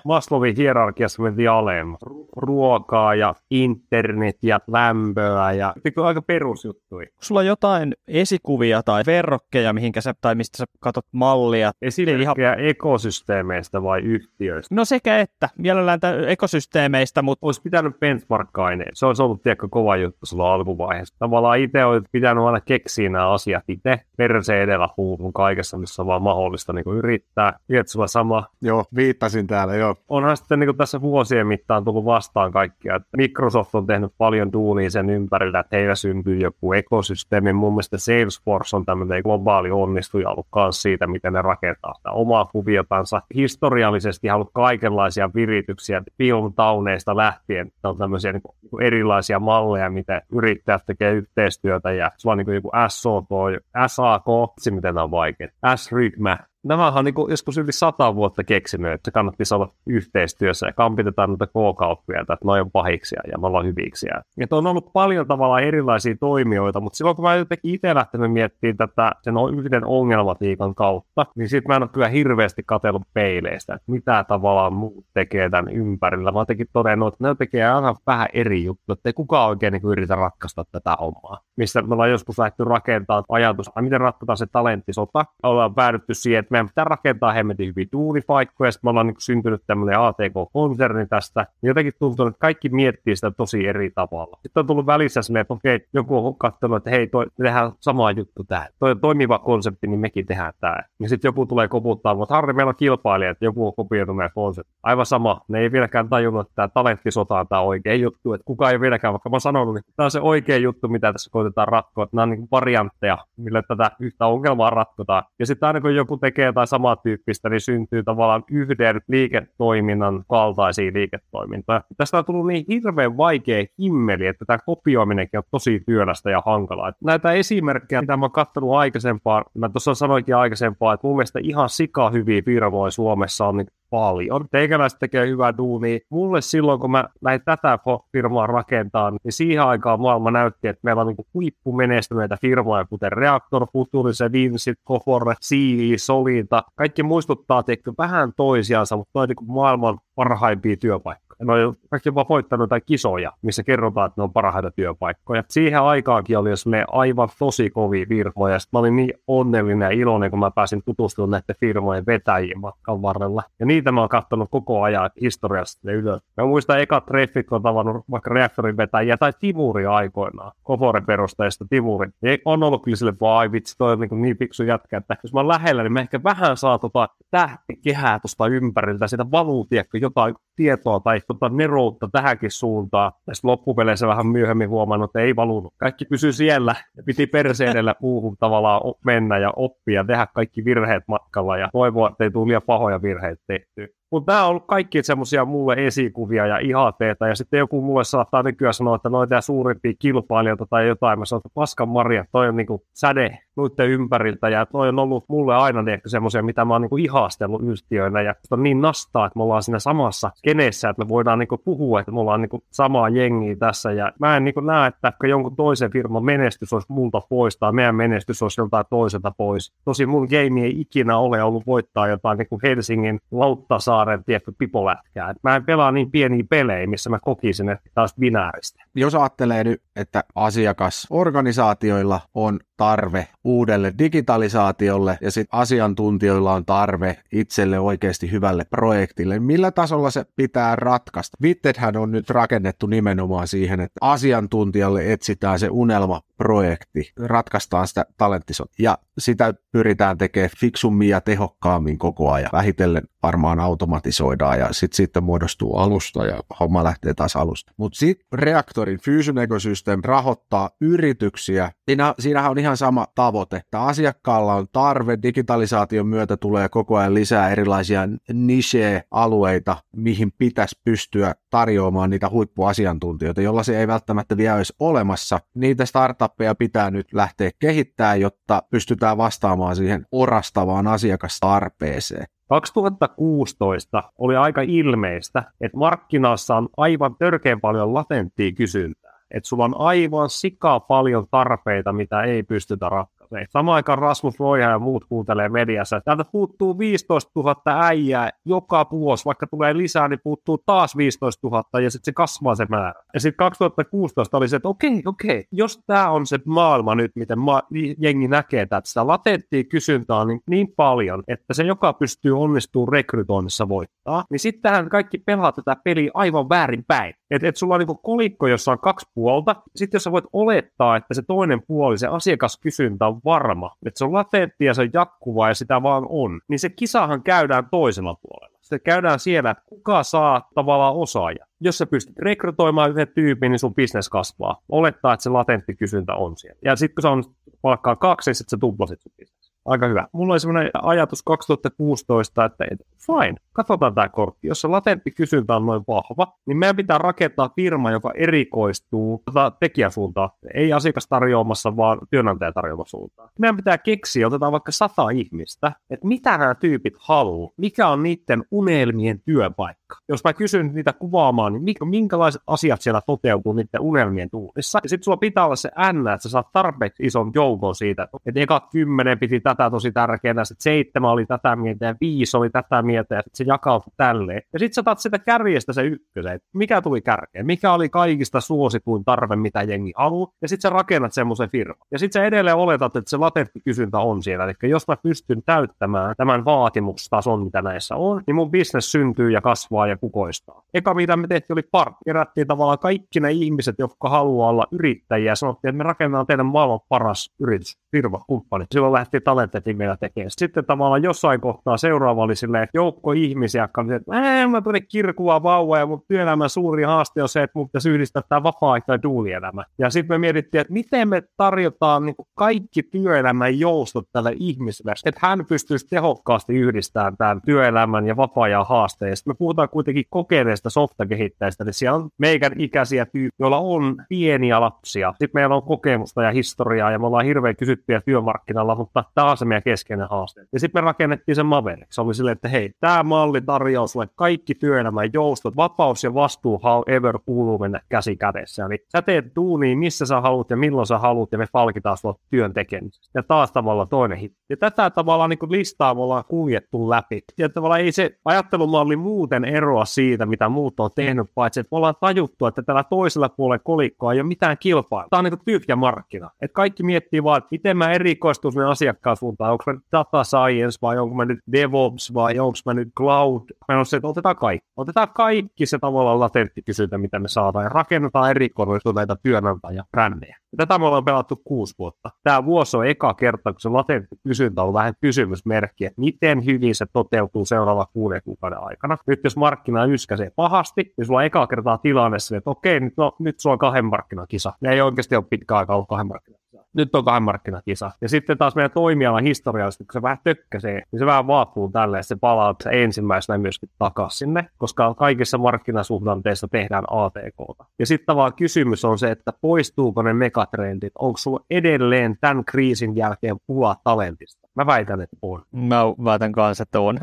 Maslowin hierarkiassa mentiin alemmas? Ruokaa ja internet ja lämpöä ja aika perusjuttuja. Sulla on jotain esikuvia tai verrokkeja, mihinkä sä, tai mistä sä katot mallia? Esimerkkejä ihan... ekosysteemeistä vai yhtiöistä? No sekä että. Mielellään ekosysteemeistä, mutta... Olisi pitänyt benchmarkkainen. Se olisi ollut tiekko kova juttu sulla alkuvaiheessa. Tavallaan itse olet pitänyt aina keksiä nämä asiat itse. Se edellä huuhun kaikessa, missä vaan mahdollista niin kuin yrittää. Tiedätkö sulla sama? Joo, viittasin täällä, joo. Onhan sitten niin kuin tässä vuosien mittaan tullut vastaan kaikkia. Että Microsoft on tehnyt paljon duunia sen ympärillä, että heillä syntyy joku ekosysteemi. Mun mielestä Salesforce on tämmöinen globaali onnistuja ollut kanssa siitä, miten ne rakentaa sitä omaa kuviotansa. Historiallisesti on ollut kaikenlaisia virityksiä filmtauneista lähtien. Tämä on tämmöisiä niin kuin erilaisia malleja, miten yrittäjät tekee yhteistyötä. Ja sulla on niin kuin joku S O T, S A kohti, miten on vaikea. S-ryhmä. Nämähän on niin kuin joskus yli sata vuotta keksinyt, että kannattaisi olla yhteistyössä ja kampitetaan noita K-kauppiaita, että noi on pahiksia ja me ollaan hyviksiä. Että on ollut paljon tavallaan erilaisia toimijoita, mutta silloin kun mä jotenkin itse lähtenyt miettimään tätä sen yhden ongelmatiikan kautta, niin sit mä en ole kyllä hirveästi katsellut peileistä, että mitä tavallaan muut tekee tämän ympärillä. Mä oon todennut, että ne tekee aina vähän eri juttuja, että ei kukaan oikein niin kuin yritä ratkaista tätä omaa. missä me ollaan joskus lähdetty rakentamaan ajatusta, miten ratkotaan se talenttisota. Ollaan päädytty siihen, että meidän pitää rakentaa hemmetin hyvin duunipaikkoja, ja sitten me ollaan niin syntynyt tämmöinen A T K-konserni tästä. Jotenkin tuntuu, että kaikki miettii sitä tosi eri tavalla. Sitten on tullut välissä semmoinen, että okei, joku on katsonut, että hei, toi, me tehdään sama juttu tähän. Toi on toimiva konsepti, niin mekin tehdään tämä. Ja sitten joku tulee koputtaa, mutta Harri, meillä on kilpailija, että joku on kopioitunut meidän konsepti. Aivan sama, ne ei vieläkään tajunnut, että tämä talenttisota on tämä oikea juttu, että kukaan ei vieläkään, vaikka mä oon sanonut, että tämä on se oikea juttu, mitä tässä koitetaan ratkoa. Nämä on niin kuin variantteja, millä tätä yhtä ongelmaa ratkotaan. Ja sitten aina kun joku tekee jotain samaa tyyppistä, niin syntyy tavallaan yhden liiketoiminnan kaltaisia liiketoimintoja. Tästä on tullut niin hirveän vaikea himmeli, että tämä kopioiminenkin on tosi työlästä ja hankalaa. Näitä esimerkkejä, mitä mä oon katsonut aikaisempaa, mä tuossa sanoinkin aikaisempaa, että mun mielestä ihan sika hyviä firmoja Suomessa on niin paljon. Teikäläiset tekee hyvää duunia. Mulle silloin, kun mä lähdin tätä firmaa rakentamaan, niin siihen aikaan maailma näytti, että meillä on niin huippumenestyneitä firmoja, kuten Reaktor, Futurice, Vincit, Gofore, C G I, Solita. Kaikki muistuttaa teitä vähän toisiansa, mutta on niin maailman parhaimpia työpaikkoja. Ne on kaikki jopa voittanut jotain kisoja, missä kerrotaan, että ne on parhaita työpaikkoja. Siihen aikaankin oli jos ne aivan tosi kovia firmoja, ja mä olin niin onnellinen ja iloinen, kun mä pääsin tutustumaan näiden firmojen vetäjiin matkan varrella. Ja niitä mä oon katsonut koko ajan historiasta ylös. Mä muistan ekat treffit, kun on tavannut vaikka Reaktorin vetäjiä tai Timuria aikoinaan, Goforen perusteista Timurin. Ja on ollut kyllä sille, vaan ai vitsi, toi on niin, niin fiksu jätkä, että jos mä oon lähellä, niin mä ehkä vähän saa tota tähtikehää tuosta ympäriltä, siitä valuutiekko jotain tietoa tai tota neroutta tähänkin suuntaan. Ja sitten loppupeleissä vähän myöhemmin huomannut, että ei valunut. Kaikki pysyi siellä ja piti perseedellä puuhun tavallaan mennä ja oppia ja tehdä kaikki virheet matkalla ja toivoa, että ei tule liian pahoja virheitä tehtyä. Mutta nämä on ollut kaikki semmoisia mulle esikuvia ja ihateita, ja sitten joku mulle saattaa nykyään sanoa, että noita suurimpia kilpailijoita tai jotain. Mä sanon, että paskan marja, toi on niinku säde noiden ympäriltä, ja toi on ollut mulle aina semmoisia, mitä mä oon niinku ihastellut yhtiöinä, ja on niin nastaa, että me ollaan siinä samassa kenessä, että me voidaan niinku puhua, että me ollaan niinku samaa jengiä tässä, ja mä en niinku näe, että jonkun toisen firman menestys olisi multa pois, tai meidän menestys olisi joltain toiselta pois. Tosi mun game ei ikinä ole ollut voittaa jotain niinku Helsingin lauttasaa, tietty pipolätkää. Mä en pelaa niin pieniä pelejä, missä mä kokisin, että taas binääristä. Jos ajattelee nyt, että asiakasorganisaatioilla on tarve uudelle digitalisaatiolle ja sitten asiantuntijoilla on tarve itselle oikeasti hyvälle projektille, millä tasolla se pitää ratkaista? Wittedhän on nyt rakennettu nimenomaan siihen, että asiantuntijalle etsitään se unelmaprojekti, ratkaistaan sitä talenttisota ja sitä pyritään tekemään fiksummin ja tehokkaammin koko ajan. Vähitellen varmaan automatisoidaan ja sitten siitä muodostuu alusta ja homma lähtee taas alusta. Mutta sitten Reaktorin Fusion Ecosystem rahoittaa yrityksiä. Siinä, siinähän on ihan sama tavoite, että asiakkaalla on tarve. Digitalisaation myötä tulee koko ajan lisää erilaisia niche-alueita, mihin pitäisi pystyä tarjoamaan niitä huippuasiantuntijoita, jolla se ei välttämättä vielä olisi olemassa. Niitä startuppeja pitää nyt lähteä kehittämään, jotta pystytään vastaamaan siihen orastavaan asiakastarpeeseen. kaksituhattakuusitoista oli aika ilmeistä, että markkinassa on aivan törkeän paljon latenttia kysyntää. Että sulla on aivan sikaa paljon tarpeita, mitä ei pystytä ratkaisemaan. Samaan aikaan Rasmus Roiha ja muut kuuntelee mediassa, että täältä puuttuu viisitoistatuhatta äijää joka vuosi. Vaikka tulee lisää, niin puuttuu taas viisitoistatuhatta ja sitten se kasvaa se määrä. Ja sitten kaksituhattakuusitoista oli se, että okei, okei, jos tämä on se maailma nyt, miten ma- jengi näkee, että sitä latenttia kysyntää on niin, niin paljon, että se joka pystyy onnistumaan rekrytoinnissa voittaa, niin sittenhän kaikki pelaa tätä peliä aivan väärinpäin. Että et sulla on niinku kolikko, jossa on kaksi puolta. Sitten jos sä voit olettaa, että se toinen puoli, se asiakaskysyntä on varma, että se on latentti ja se on jatkuvaa ja sitä vaan on, niin se kisahan käydään toisella puolella. Sitten käydään siellä, että kuka saa tavallaan osaaja. Jos sä pystyt rekrytoimaan yhden tyypin, niin sun bisnes kasvaa. Olettaa, että se latentti kysyntä on siellä. Ja sitten kun sä on palkkaa kaksi, niin sitten sä tuplasit sun bisnes. Aika hyvä. Mulla oli semmoinen ajatus kaksituhattakuusitoista, että fine, katsotaan tämä kortti. Jos se latentti kysyntä on noin vahva, niin meidän pitää rakentaa firma, joka erikoistuu tota, tekijäsuuntaan. Ei asiakas tarjoamassa, vaan työnantaja tarjoamassa suuntaan. Meidän pitää keksiä, otetaan vaikka sata ihmistä, että mitä nämä tyypit haluaa, mikä on niiden unelmien työpaikka. vaikka. Jos mä kysyn niitä kuvaamaan, niin minkälaiset asiat siellä toteutuu niiden unelmien tuulissa. Ja sit sulla pitää olla se n, että sä saat tarpeeksi ison joukon siitä, että eka kymmenen piti tätä tosi tärkeänä, sit seitsemän oli tätä mieltä ja viisi oli tätä mieltä ja sit se jakautui tälleen. Ja sit sä taat sitä kärjestä se ykkösen, että mikä tuli kärkeen, mikä oli kaikista suosituin tarve, mitä jengi haluaa, ja sit sä rakennat semmoisen firman. Ja sit sä edelleen oletat, että se latentti kysyntä on siellä, eli jos mä pystyn täyttämään tämän vaatimustason, mitä näissä on, niin mun business syntyy ja kasvaa ja kukoistaa. Eka mitä me tehtiin oli partner. Kerättiin tavallaan kaikki ne ihmiset, jotka haluaa olla yrittäjiä, ja sanottiin, että me rakennetaan teidän maailman paras yritys, firma, kumppani. Silloin lähti talentetin meillä tekemään. Sitten tavallaan jossain kohtaa seuraava oli silleen joukko ihmisiä, jotka oli, että mä, mä tulen kirkua vauvaa, ja mun työelämän suuri haaste on se, että mun pitäisi yhdistää tämä vapaa-aika ja duulielämä. Ja sitten me mietittiin, että miten me tarjotaan niin kuin kaikki työelämän joustot tälle ihmiselle, että hän pystyisi tehokkaasti yhdistämään tämän työelämän ja vapaa-ajan haasteen. Sitten me puhutaan kuitenkin kokeneesta softakehittäjistä, niin siellä on meikän ikäisiä tyyppejä, joilla on pieniä lapsia. Sitten meillä on kokemusta ja historiaa, ja me ollaan hirveän kysyttyjä työmarkkinalla, mutta tämä on se meidän keskeinen haaste. Ja sitten me rakennettiin sen Mavericks. Se oli silleen, että hei, tämä malli tarjoaa sulle kaikki työelämän joustot, vapaus ja vastuu however kuuluu mennä käsi kädessä. Eli sä teet duunia, missä sä haluat ja milloin sä haluat, ja me palkitaan sua työn tekemisestä. Ja taas tavallaan toinen hitti. Ja tätä tavallaan niin kuin listaa me ollaan kuljettu läpi. Ja tavallaan ei se ajattelumalli muuten eroa siitä, mitä muut on tehnyt, paitsi että me ollaan tajuttu, että tällä toisella puolella kolikkoa ei ole mitään kilpailua. Tämä on niin kuin tyhjä markkina. Että kaikki miettii vaan, että miten mä erikoistun sinne asiakkaan suuntaan. Onko mä nyt data science vai onko mä nyt DevOps vai onko mä nyt cloud. Mä on se, että otetaan kaikki. Otetaan kaikki se tavallaan latentti kysyntä, mitä me saadaan, ja rakennetaan erikoistuneita työnantajia, brändejä. Tätä me ollaan pelattu kuusi vuotta. Tämä vuosi on eka kerta, kun se latentti kysyntä on vähän kysymysmerkki, että miten hyvin se toteutuu seuraava kuuden kuukauden aikana. Nyt jos markkina yskäsee pahasti, niin sulla on eka kertaa tilanne sille, että okei, nyt, no, nyt sulla on kahden markkinan kisa. Ne ei oikeasti ole pitkä aika ollut kahden markkinan. Nyt on kahden markkinakisa. Ja sitten taas meidän toimialan historiallisesti, kun se vähän tökkäsee, niin se vähän vaapuu tälleen, että se palaa ensimmäisenä myöskin takaisin sinne, koska kaikissa markkinasuhdanteissa tehdään A T K:ta. Ja sitten tavallaan kysymys on se, että poistuuko ne megatrendit, onko sulla edelleen tämän kriisin jälkeen pula talentista? Mä väitän, että on. Mä väitän kanssa, että on.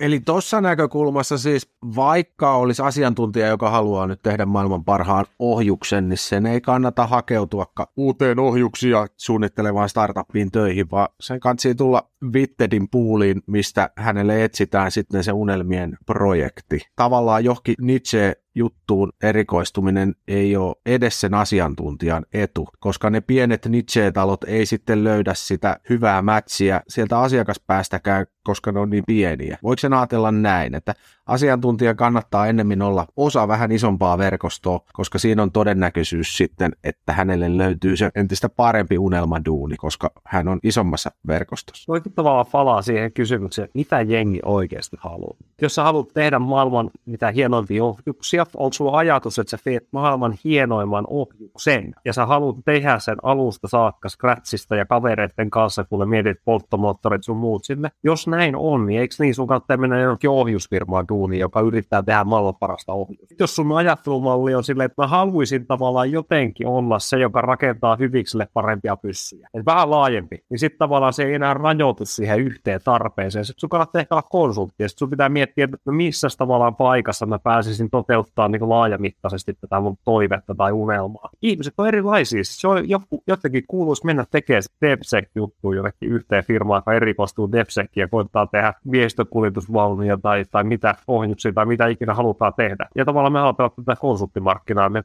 Eli tuossa näkökulmassa siis, vaikka olisi asiantuntija, joka haluaa nyt tehdä maailman parhaan ohjuksen, niin sen ei kannata hakeutua uuteen ohjuksia suunnittelemaan startuppiin töihin, vaan sen kanssa tulla Wittedin puuliin, mistä hänelle etsitään sitten se unelmien projekti. Tavallaan johonkin niche juttuun erikoistuminen ei ole edes sen asiantuntijan etu, koska ne pienet niche-talot ei sitten löydä sitä hyvää mätsiä sieltä asiakaspäästäkään, koska ne on niin pieniä. Voiko sen ajatella näin, että asiantuntijan kannattaa ennemmin olla osa vähän isompaa verkostoa, koska siinä on todennäköisyys sitten, että hänelle löytyy se entistä parempi unelmaduuni, koska hän on isommassa verkostossa. Oikein tavallaan palaa siihen kysymykseen, mitä jengi oikeasti haluaa. Jos sä haluat tehdä maailman mitä hienoimpia ohjuksia, on sulla ajatus, että sä teet maailman hienoimman ohjuksen, ja sä haluat tehdä sen alusta saakka scratchista ja kavereiden kanssa, kun ne mietit polttomoottorit sun muut sinne. Jos näin on, niin eikö niin sun kannattaa mennä jonkin ohjusfirmaan duuniin, joka yrittää tehdä maailman parasta ohjusta? Jos sun ajattelumalli on silleen, että mä haluaisin tavallaan jotenkin olla se, joka rakentaa hyvikselle parempia pyssyjä, että vähän laajempi, niin sitten tavallaan se ei enää rajoitu siihen yhteen tarpeeseen. Sitten sun kannattaa ehkä olla konsultti, ja sitten sun pitää miettiä, että missä tavallaan paikassa mä pääsisin toteuttaa niin laajamittaisesti tätä mun toivetta tai unelmaa. Ihmiset on erilaisia. Se on joku, jotenkin kuuluisi mennä tekemään se DevSec-juttu jonnekin yhteen firmaan, joka erikoistuu DevSecin ja koittaa tehdä miehistökuljetusvaunuja tai, tai mitä ohjuksia tai mitä ikinä halutaan tehdä. Ja tavallaan me halutaan tätä konsulttimarkkinaa. Me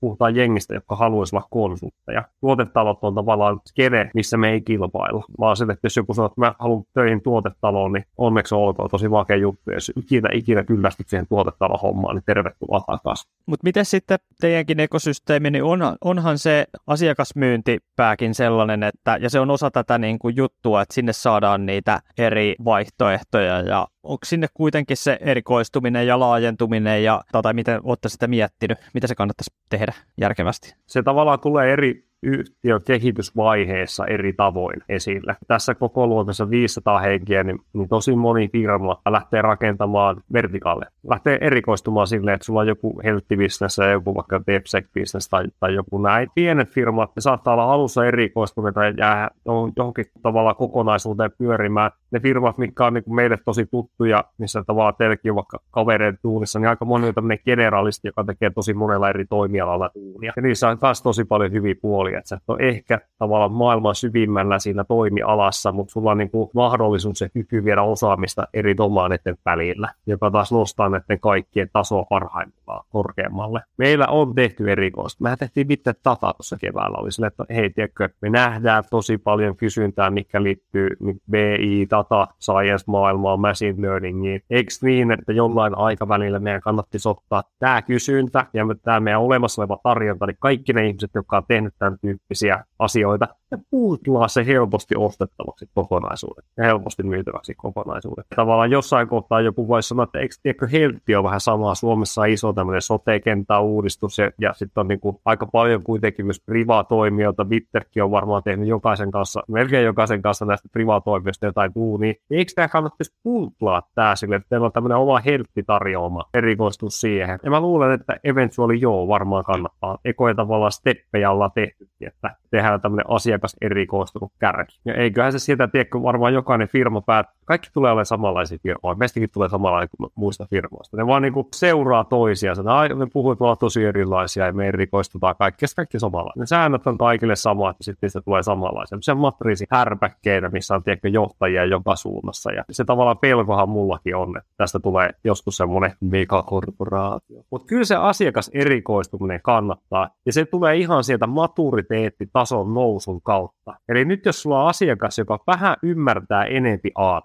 puhutaan jengistä, jotka haluaisi olla konsultteja. Tuotetalot on tavallaan skene, missä me ei kilpailla. Vaan se, että jos joku sanoo, että mä haluan töihin tuotetaloon, niin onneksi olkoon tosi makea juttu. Jos ikinä, ikinä kyllästyt siihen tuotetalon hommaan, niin tervetuloa takaisin. Mutta miten sitten teidänkin ekosysteemi, niin on, onhan se asiakasmyyntipääkin sellainen, että, ja se on osa tätä niin kuin juttua, että sinne saadaan niitä eri vaihtoehtoja ja onko sinne kuitenkin se erikoistuminen ja laajentuminen, ja, tai miten olette sitä miettinyt, mitä se kannattaisi tehdä järkevästi? Se tavallaan tulee eri yhtiön kehitysvaiheessa eri tavoin esille. Tässä koko luonteessa viisisataa henkiä, niin, niin tosi moni firma lähtee rakentamaan vertikaalle. Lähtee erikoistumaan silleen, että sulla on joku health-business ja joku vaikka DevSec-business tai, tai joku näin. Pienet firmat, ne saattaa olla alussa erikoistuneita ja jää johonkin tavalla kokonaisuuteen pyörimään. Ne firmat, mitkä on niin kuin meille tosi tuttuja, missä tavallaan teilläkin on vaikka kavereiden tuulissa, niin aika moni on tämmöinen generalisti, joka tekee tosi monella eri toimialalla tuulia. Ja niissä on taas tosi paljon hyviä puolia. Että sä et ole ehkä tavallaan maailman syvimmällä siinä toimialassa, mutta sulla on niin kuin mahdollisuus ja kyky viedä osaamista eri domaaneiden välillä, joka taas nostaa näiden kaikkien tasoa parhaimmillaan korkeammalle. Meillä on tehty erikoista. Mehän tehtiin Witted Data tuossa keväällä. Oli sille, että hei, tiedätkö, me nähdään tosi paljon kysyntää, mikä liittyy B I, data, science-maailmaan, machine learningiin. Eikö niin, että jollain aikavälillä meidän kannattaisi ottaa tämä kysyntä ja tämä meidän olemassa oleva tarjonta, niin kaikki ne ihmiset, jotka on tehnyt tämän tyyppisiä asioita, ja puutlaa se helposti ostettavaksi kokonaisuudet ja helposti myytäväksi kokonaisuudet. Tavallaan jossain kohtaa joku voisi sanoa, että eikö tiedäkö heltti on vähän samaa. Suomessa on iso tämmöinen sote-kentän uudistus ja, ja sitten on niin kuin aika paljon kuitenkin myös privatoimijoita. Witterkin on varmaan tehnyt jokaisen kanssa, melkein jokaisen kanssa näistä privatoimijoista jotain muu, niin eikö tämä kannattaisi puutlaa tämä sille, että teillä on tämmöinen oma helttitarjoama erikoistus siihen. Ja mä luulen, että eventually joo, varmaan kannattaa. Ekoja tavallaan steppejä ollaan tehty, että tehdään tämmöinen asiakas erikoistunut kärki. Ja eiköhän se sieltä tiedä, kun varmaan jokainen firma päättää. Kaikki tulee olemaan samanlaisia firmoja. Meistäkin tulee samanlainen kuin muista firmoista. Ne vaan niinku seuraa toisiaan. Ne puhuu, että me ollaan tosi erilaisia ja me erikoistutaan kaikki. Kaikki samalla. Ne säännöt on kaikille samaa, että sitten niistä tulee samanlaisia. Se on matriisi härpäkkeinä, missä on tiedä, johtajia joka suunnassa. Ja se tavallaan pelkohan mullakin on, että tästä tulee joskus semmoinen megakorporaatio. Mutta kyllä se asiakas erikoistuminen kannattaa. Ja se tulee ihan sieltä maturiteettitason nousun kautta. Eli nyt jos sulla on asiakas, joka vähän ymmärtää enempi A T,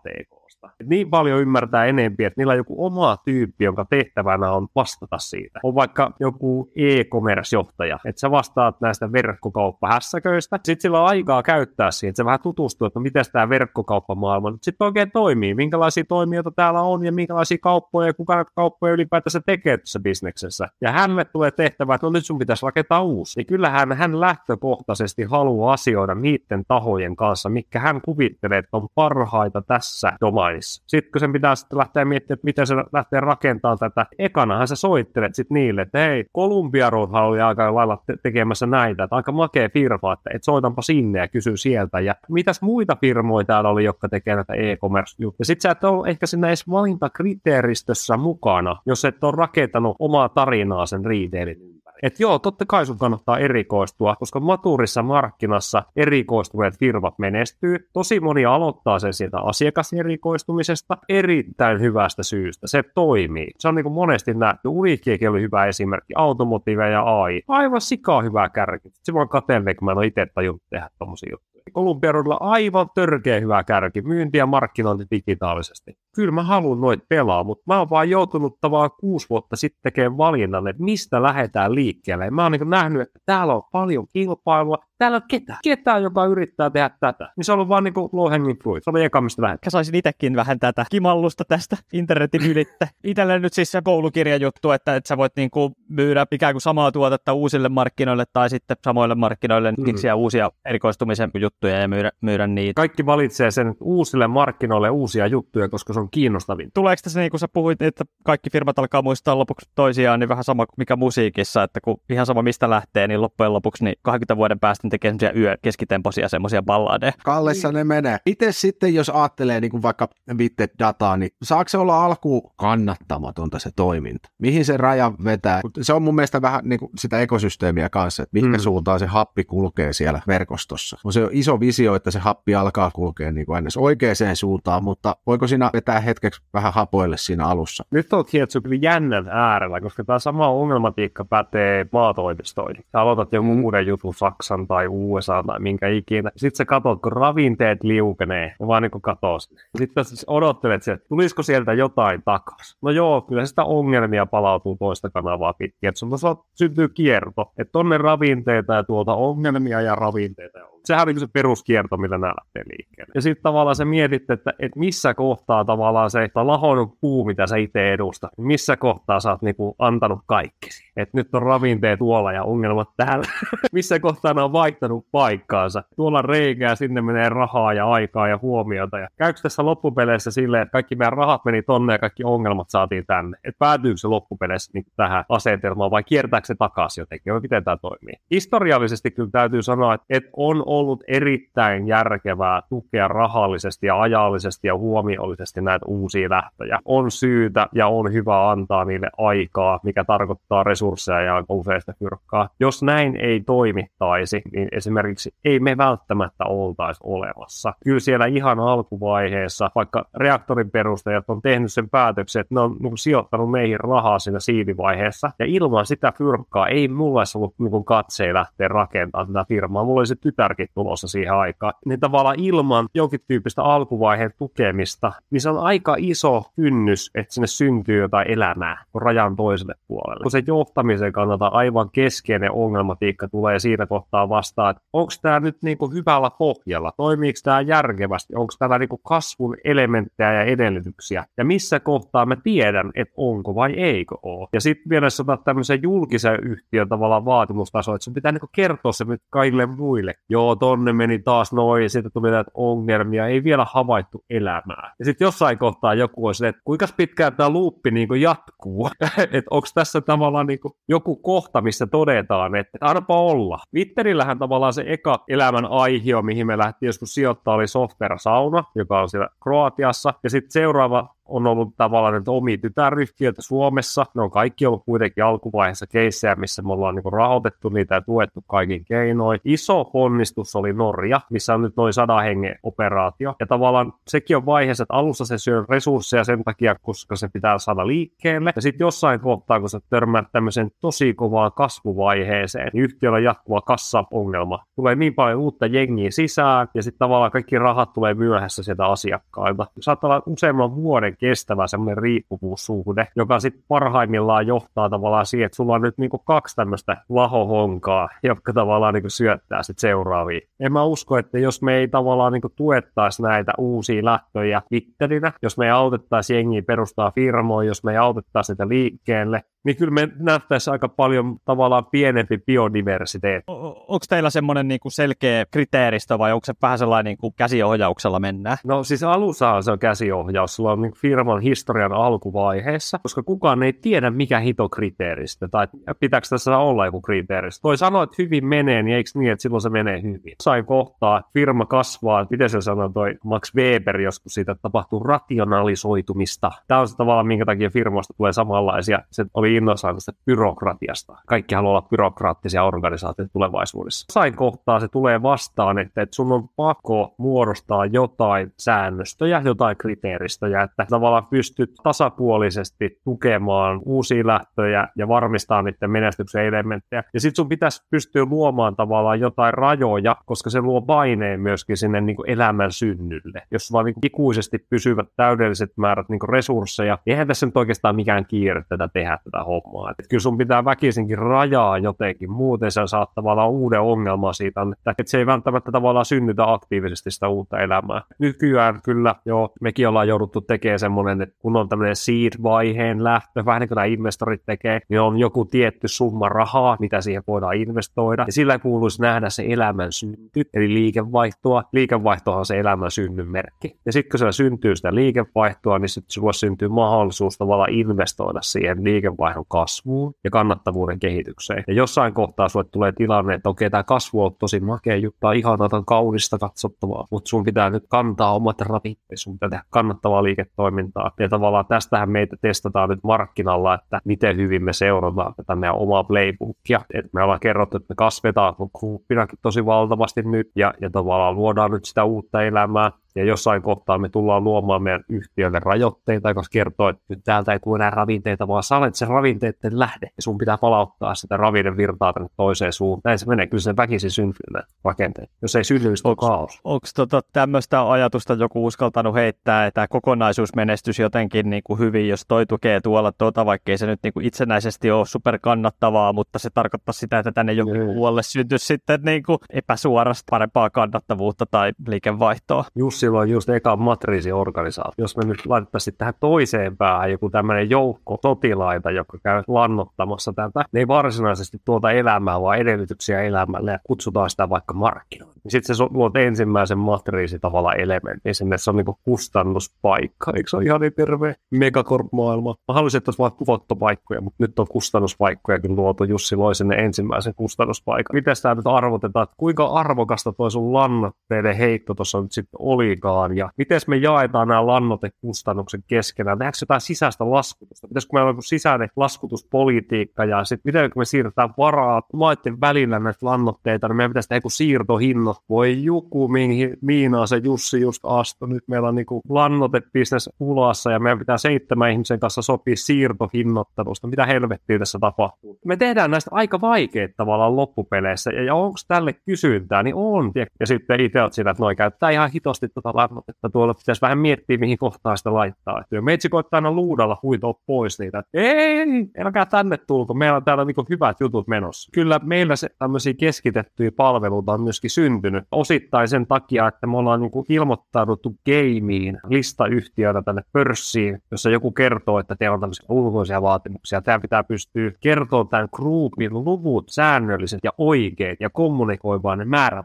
et niin paljon ymmärtää enempi, että niillä on joku oma tyyppi, jonka tehtävänä on vastata siitä. On vaikka joku e-commerce-johtaja, että sä vastaat näistä verkkokauppahässäköistä. Sitten sillä on aikaa käyttää siihen, että sä vähän tutustuu, että miten tämä verkkokauppamaailma nyt sitten oikein toimii. Minkälaisia toimijoita täällä on ja minkälaisia kauppoja ja kuka näitä kauppoja ylipäätänsä tekee tässä bisneksessä. Ja hänelle tulee tehtävä, että no nyt sun pitäisi rakentaa uusi. Ja kyllähän hän lähtökohtaisesti haluaa asioida niiden tahojen kanssa, mitkä hän kuvittelee, että on parhaita tässä domainissa. Sitten kun sen pitää sitten lähteä miettimään, että miten se lähtee rakentamaan tätä, ekanahan sä soittelet sitten niille, että hei, Columbia Roadhan oli aika lailla te- tekemässä näitä, että aika makea firma, että et soitanpa sinne ja kysy sieltä, ja mitäs muita firmoja täällä oli, jotka tekee näitä e-commerce-juttuja. Ja sit sä et ole ehkä siinä edes valintakriteeristössä mukana, jos et ole rakentanut omaa tarinaa sen retailin. Että joo, totta kai sun kannattaa erikoistua, koska maturissa markkinassa erikoistuneet firmat menestyy. Tosi moni aloittaa sen sieltä asiakaserikoistumisesta erittäin hyvästä syystä. Se toimii. Se on niin kuin monesti nähty. Uniikkiakin oli hyvä esimerkki. Automotive ja A I. Aivan sikaa hyvää kärki. Se vaan katselleen, kun mä en ole itse tajunnut tehdä tommosia juttuja. Columbia Roadilla aivan törkeä hyvä kärki. Myynti ja markkinointi digitaalisesti. Kyllä mä haluan noit pelaa, mutta mä oon vaan joutunut tavallaan kuusi vuotta sitten tekemään valinnan, että mistä lähdetään liikkeelle. Mä oon niin kuin nähnyt, että täällä on paljon kilpailua. Täällä on ketään. Ketään, joka yrittää tehdä tätä. Niin se on ollut vaan niinku low hanging fruit. Se on eka, mistä lähdetään. Saisin itsekin vähän tätä kimallusta tästä internetin ylittä. Itellä nyt siis se koulukirja juttu, että, että sä voit niinku myydä ikään kuin samaa tuotetta uusille markkinoille tai sitten samoille markkinoille niksiä mm-hmm. uusia erikoistumisen juttuja ja myydä, myydä niitä. Kaikki valitsee sen uusille markkinoille uusia juttuja, koska se on kiinnostavin. Tuleeko tässä niin kuin sä puhuit, että kaikki firmat alkaa muistaa lopuksi toisiaan, niin vähän sama kuin mikä musiikissa, että kun ihan sama mistä lähtee, niin loppujen lopuksi niin kaksikymmentä vuoden päästä tekee semmoisia yö keskitempoisia semmoisia balladeja. Kallessa ne menee. Itse sitten, jos ajattelee niin kuin vaikka Witted Dataa, niin saako se olla alkuun kannattamatonta se toiminta? Mihin se raja vetää? Se on mun mielestä vähän niin kuin sitä ekosysteemiä kanssa, että mihin mm. suuntaan se happi kulkee siellä verkostossa. On se on iso visio, että se happi alkaa kulkea niin kuin ennäs oikeaan suuntaan, mutta voiko siinä vetää hetkeksi vähän hapoille siinä alussa? Nyt olet hietsu kyllä jännän äärellä, koska tämä sama ongelmatiikka pätee maatoimistoihin. Sä aloitat joku mm. uuden jutun Saksan tai U S A tai minkä ikinä. Sitten sä katot, kun ravinteet liukenee, vaan niin kuin katoo sinne. Sitten siis odottelet, että tulisiko sieltä jotain takaisin. No joo, kyllä sitä ongelmia palautuu toista kanavaa pitkin. Että sun syntyy kierto, että tonne ravinteita ja tuolta ongelmia ja ravinteita ja ongelmia. sehän on niin se peruskierto, millä nämä lähtee liikkeelle. Ja sitten tavallaan se mietit, että et missä kohtaa tavallaan se, että on lahonnut puu, mitä sä itse edustat, missä kohtaa sä oot niinku antanut kaikkesi. Että nyt on ravinteet tuolla ja ongelmat täällä. Missä kohtaa ne on vaihtanut paikkaansa. Tuolla reikää, sinne menee rahaa ja aikaa ja huomiota. Ja käykö tässä loppupeleissä silleen, että kaikki meidän rahat meni tonne ja kaikki ongelmat saatiin tänne? Että päätyykö se loppupeleissä niin tähän asetelmaan vai kiertääkö se takaisin jotenkin? Vai miten tämä toimii? Historiallisesti kyllä täytyy sanoa, että on ollut erittäin järkevää tukea rahallisesti ja ajallisesti ja huomiollisesti näitä uusia lähtöjä. On syytä ja on hyvä antaa niille aikaa, mikä tarkoittaa resursseja ja aika useista fyrkkaa. Jos näin ei toimittaisi, niin esimerkiksi ei me välttämättä oltaisi olemassa. Kyllä siellä ihan alkuvaiheessa, vaikka reaktorin perustajat on tehnyt sen päätöksen, että ne on sijoittanut meihin rahaa siinä siivivaiheessa, ja ilman sitä fyrkkaa ei mulla olisi ollut niin katseen lähteä rakentamaan tätä firmaa. Mulla oli se tytärkin tulossa siihen aikaan. Niin tavallaan ilman jonkin tyyppistä alkuvaiheen tukemista, niin se on aika iso kynnys, että sinne syntyy jotain elämää rajan toiselle puolelle. Kun se johtamisen kannalta aivan keskeinen ongelmatiikka tulee siinä kohtaa vastaan, että onko tämä nyt niinku hyvällä pohjalla, toimiiko tämä järkevästi, onko täällä niinku kasvun elementtejä ja edellytyksiä, ja missä kohtaa mä tiedän, että onko vai eikö ole. Ja sitten vielä jos otat tämmöisen julkisen yhtiön tavallaan vaatimustaso, että sun pitää niinku kertoa se nyt kaikille muille. Joo, tonne meni taas noin, ja sitten tuli näitä ongelmia, ei vielä havaittu elämää. Ja sitten jossain kohtaa joku olisi, että kuinka pitkään tämä luuppi niinku jatkuu, että onko tässä tavallaan niinku joku kohta, missä todetaan, että arpa olla. Twitterillähän tavallaan se eka elämän aihio, mihin me lähti joskus sijoittaa, oli Software Sauna, joka on siellä Kroatiassa, ja sitten seuraava on ollut tavallaan omia tytäryhtiöitä Suomessa. Ne on kaikki ollut kuitenkin alkuvaiheessa keissejä, missä me ollaan niinku rahoitettu niitä ja tuettu kaikin keinoin. Iso ponnistus oli Norja, missä on nyt noin sadan hengen operaatio. Ja tavallaan sekin on vaiheessa, että alussa se syö resursseja sen takia, koska se pitää saada liikkeelle. Ja sitten jossain kohtaa, kun sä törmäät tämmöiseen tosi kovaan kasvuvaiheeseen, niin yhtiöllä jatkuva kassaongelma. Tulee niin paljon uutta jengiä sisään, ja sitten tavallaan kaikki rahat tulee myöhässä sieltä asiakkailta. Saattaa olla useamman vuoden kestävä semmoinen riippuvuussuhde, joka sitten parhaimmillaan johtaa tavallaan siihen, että sulla on nyt niinku kaksi tämmöistä lahohonkaa, jotka tavallaan niinku syöttää sitten seuraaviin. En mä usko, että jos me ei tavallaan niinku tuettaisi näitä uusia lähtöjä Twitterinä, jos me ei autettaisi jengiä perustaa firmoja, jos me ei autettaisi niitä liikkeelle, niin kyllä me näyttäisiin aika paljon tavallaan pienempi biodiversiteetti. O- onko teillä semmoinen niinku selkeä kriteeristö vai onko se vähän sellainen niinku käsiohjauksella mennään? No siis alussahan se on käsiohjaus. Sulla on niinku firman historian alkuvaiheessa, koska kukaan ei tiedä mikä hito kriteeristö tai pitääkö tässä olla joku kriteeristö. Toi sanoo, että hyvin menee, niin eikö niin, että silloin se menee hyvin. Jossain kohtaa firma kasvaa, miten se sanoo toi Max Weber joskus siitä, tapahtuu rationalisoitumista. Tämä on se tavallaan minkä takia firmoista tulee samanlaisia. Se oli innoissaan tästä byrokratiasta. Kaikki haluaa olla byrokraattisia organisaatioita tulevaisuudessa. Sain kohtaa se tulee vastaan, että, että sun on pakko muodostaa jotain säännöstöjä, jotain kriteeristöjä, että tavallaan pystyt tasapuolisesti tukemaan uusia lähtöjä ja varmistaa niiden menestyksen elementtejä. Ja sit sun pitäisi pystyä luomaan tavallaan jotain rajoja, koska se luo paineen myöskin sinne niin kuin elämän synnylle. Jos vaan niin kuin ikuisesti pysyvät täydelliset määrät niin kuin resursseja, niin eihän tässä nyt oikeastaan mikään kiire tätä tehdä. Hommaa. Et kyllä sun pitää väkisinkin rajaa jotenkin, muuten sä saat tavallaan uuden ongelman siitä, että se ei välttämättä tavallaan synnytä aktiivisesti sitä uutta elämää. Nykyään kyllä, joo, mekin ollaan jouduttu tekemään semmoinen, että kun on tämmöinen seed-vaiheen lähtö, vähän niin kuin nämä investorit tekee, niin on joku tietty summa rahaa, mitä siihen voidaan investoida, ja sillä kuuluisi nähdä se elämän synty, eli liikevaihtoa. Liikevaihtohan on se elämän synnyn merkki. Ja sitten kun siellä syntyy sitä liikevaihtoa, niin sitten sulla syntyy mahdollisuus tavallaan investoida siihen liikevaihtoon, vaihdon kasvuun ja kannattavuuden kehitykseen. Ja jossain kohtaa sulle tulee tilanne, että okei, tämä kasvu on tosi makea juttu, ihanaa, tämän kaunista katsottavaa, mutta sun pitää nyt kantaa omat ravit, sun pitää tehdä kannattavaa liiketoimintaa. Ja tavallaan tästähän meitä testataan nyt markkinalla, että miten hyvin me seurataan tätä meidän omaa playbookia. Et me ollaan kerrottu, että me kasvetaan gruppinakin tosi valtavasti nyt ja, ja tavallaan luodaan nyt sitä uutta elämää. Ja jossain kohtaa me tullaan luomaan meidän yhtiölle rajoitteita, joka kertoo, että nyt täältä ei tule enää ravinteita, vaan sä olet sen ravinteiden lähde, ja sun pitää palauttaa sitä ravinnevirtaa tänne toiseen suuntaan. Näin se menee, kyllä se väkisin syntyy rakenteet, jos ei syntyisi ole kaos. Onko tota, tämmöistä ajatusta joku uskaltanut heittää, että kokonaisuus menestyisi jotenkin niin kuin hyvin, jos toi tukee tuolla tuota, vaikkei se nyt niin kuin itsenäisesti ole superkannattavaa, mutta se tarkoittaa sitä, että tänne joku puolelle syntyisi sitten niin kuin epäsuorasta parempaa kannattavuutta tai liikevaihtoa. Jussi silloin just eka matriisiorganisaatio. Jos me nyt laitettaisiin tähän toiseen päähän joku tämmöinen joukko sotilaita, jotka käy lannottamassa tätä, ne ei varsinaisesti tuota elämää, vaan edellytyksiä elämälle ja kutsutaan sitä vaikka markkinoille. Sitten sä luot ensimmäisen matriisi tavallaan elementin sinne, se on niinku kustannuspaikka. Eikö se ole ihan niin terve megakorp-maailma? Mä haluaisin, että olisi vain kuvottopaikkoja, mutta nyt on kustannuspaikkoja kyllä luotu. Jussi loi sinne ensimmäisen kustannuspaikan. Miten sitä nyt arvotetaan? Kuinka arvokasta toi sun lannoitteiden heitto tuossa nyt sitten oli? Ja miten me jaetaan nämä lannoitekustannuksen keskenään? Tehdäänkö jotain sisäistä laskutusta? Pitäisikö meillä on sisäinen laskutuspolitiikka ja sitten miten kun me siirretään varaa maiden välillä näitä lannoitteita, niin meidän pitäisi tehdä joku siirtohinnot. Voi joku, mihin miinaa se Jussi just astui. Nyt meillä on niinku lannoitebisnes pulassa ja meidän pitää seitsemän ihmisen kanssa sopia siirtohinnottelusta. Mitä helvettiä tässä tapahtuu? Me tehdään näistä aika vaikeita tavallaan loppupeleissä ja onko tälle kysyntää? Niin on. Ja sitten itse olet siinä, että noi käyttää ihan hitosti tota lannotetta tuolla, pitäisi vähän miettiä, mihin kohtaan sitä laittaa. Meitsi koittaa aina luudalla huitoa pois niitä, että ei, älkää tänne tulko, meillä on täällä niinku hyvät jutut menossa. Kyllä meillä se tämmöisiä keskitettyjä palveluita on myöskin syntynyt. Osittain sen takia, että me ollaan niinku ilmoittauduttu gameen listayhtiöitä tänne pörssiin, jossa joku kertoo, että teillä on tämmöisiä ulkoisia vaatimuksia. Tämä pitää pystyä kertomaan tämän groupin luvut säännölliset ja oikein ja kommunikoivaan ne määrä.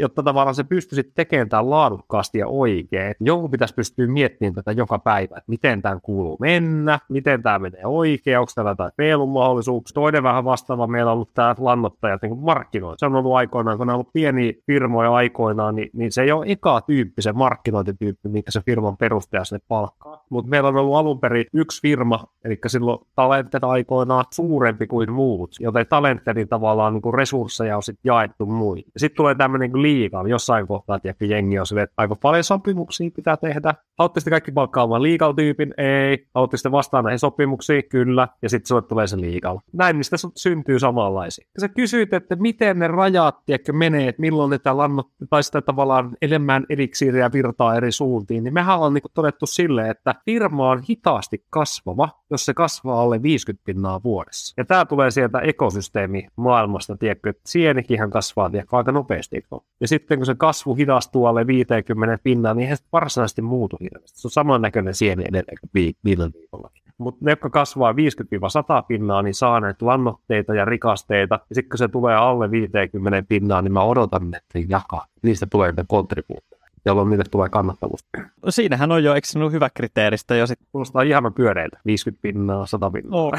Jotta tavallaan se pystyisi tekemään tämän laadukkaasti ja oikein. Jonkun pitäisi pystyä miettimään tätä joka päivä, että miten tämän kuuluu mennä, miten tämä menee oikein, onko tämä jotain reilun mahdollisuuksia. Toinen vähän vastaava meillä on ollut tämä lannoittajat niin markkinointi. Se on ollut aikoinaan, kun on ollut pieniä firmoja aikoinaan, niin, niin se ei ole eka tyyppi, se markkinointityyppi, minkä se firman perustaja sinne palkkaa. Mutta meillä on ollut alun perin yksi firma, eli silloin Talented aikoinaan suurempi kuin muut, joten Talentedin tavallaan niin kuin resursseja on sitten jaettu muille. Sitten tulee tämmöinen liikaa. Jossain kohtaa tiedätkö, jengi on silleen, että aika paljon sopimuksia pitää tehdä. Hautte sitten kaikki palkkaamaan liigal-tyypin? Ei. Hautte sitten vastaan näihin sopimuksiin? Kyllä. Ja sitten sulle tulee se liigal. Näin niistä syntyy samanlaisia. Ja sä kysyt, että miten ne rajat tiedätkö, menee, että milloin ne lannoittaa tai sitä tavallaan enemmän eliksiiriä virtaa eri suuntiin, niin mehän ollaan niin kuin todettu silleen, että firma on hitaasti kasvava, jos se kasvaa alle viisikymmentä pinnaa vuodessa. Ja tää tulee sieltä ekosysteemimaailmasta, tiedätkö, että sienikinhän kasvaa tiedätkö, aika nopeasti. Ja sitten kun se kasvu hidastuu alle viisikymmentä pinnaa, niin eihän se varsinaisesti muutu hirveästi. Se on samannäköinen sieni edelleen kuin viime viikollakin. Mutta ne, jotka kasvaa viidestä sataan pinnaa, niin saa näitä lannoitteita ja rikasteita. Ja sitten kun se tulee alle viisikymmentä pinnaa, niin mä odotan, että ne jakaa. Niistä tulee niitä kontribuutteja, jolloin niille tulee kannattavuus. No siinähän on jo, eikö se ole hyvä kriteeristä jo sitten? Kuulostaa ihan pyöreiltä. viisikymmentä pinnaa, sata pinnaa. Oh,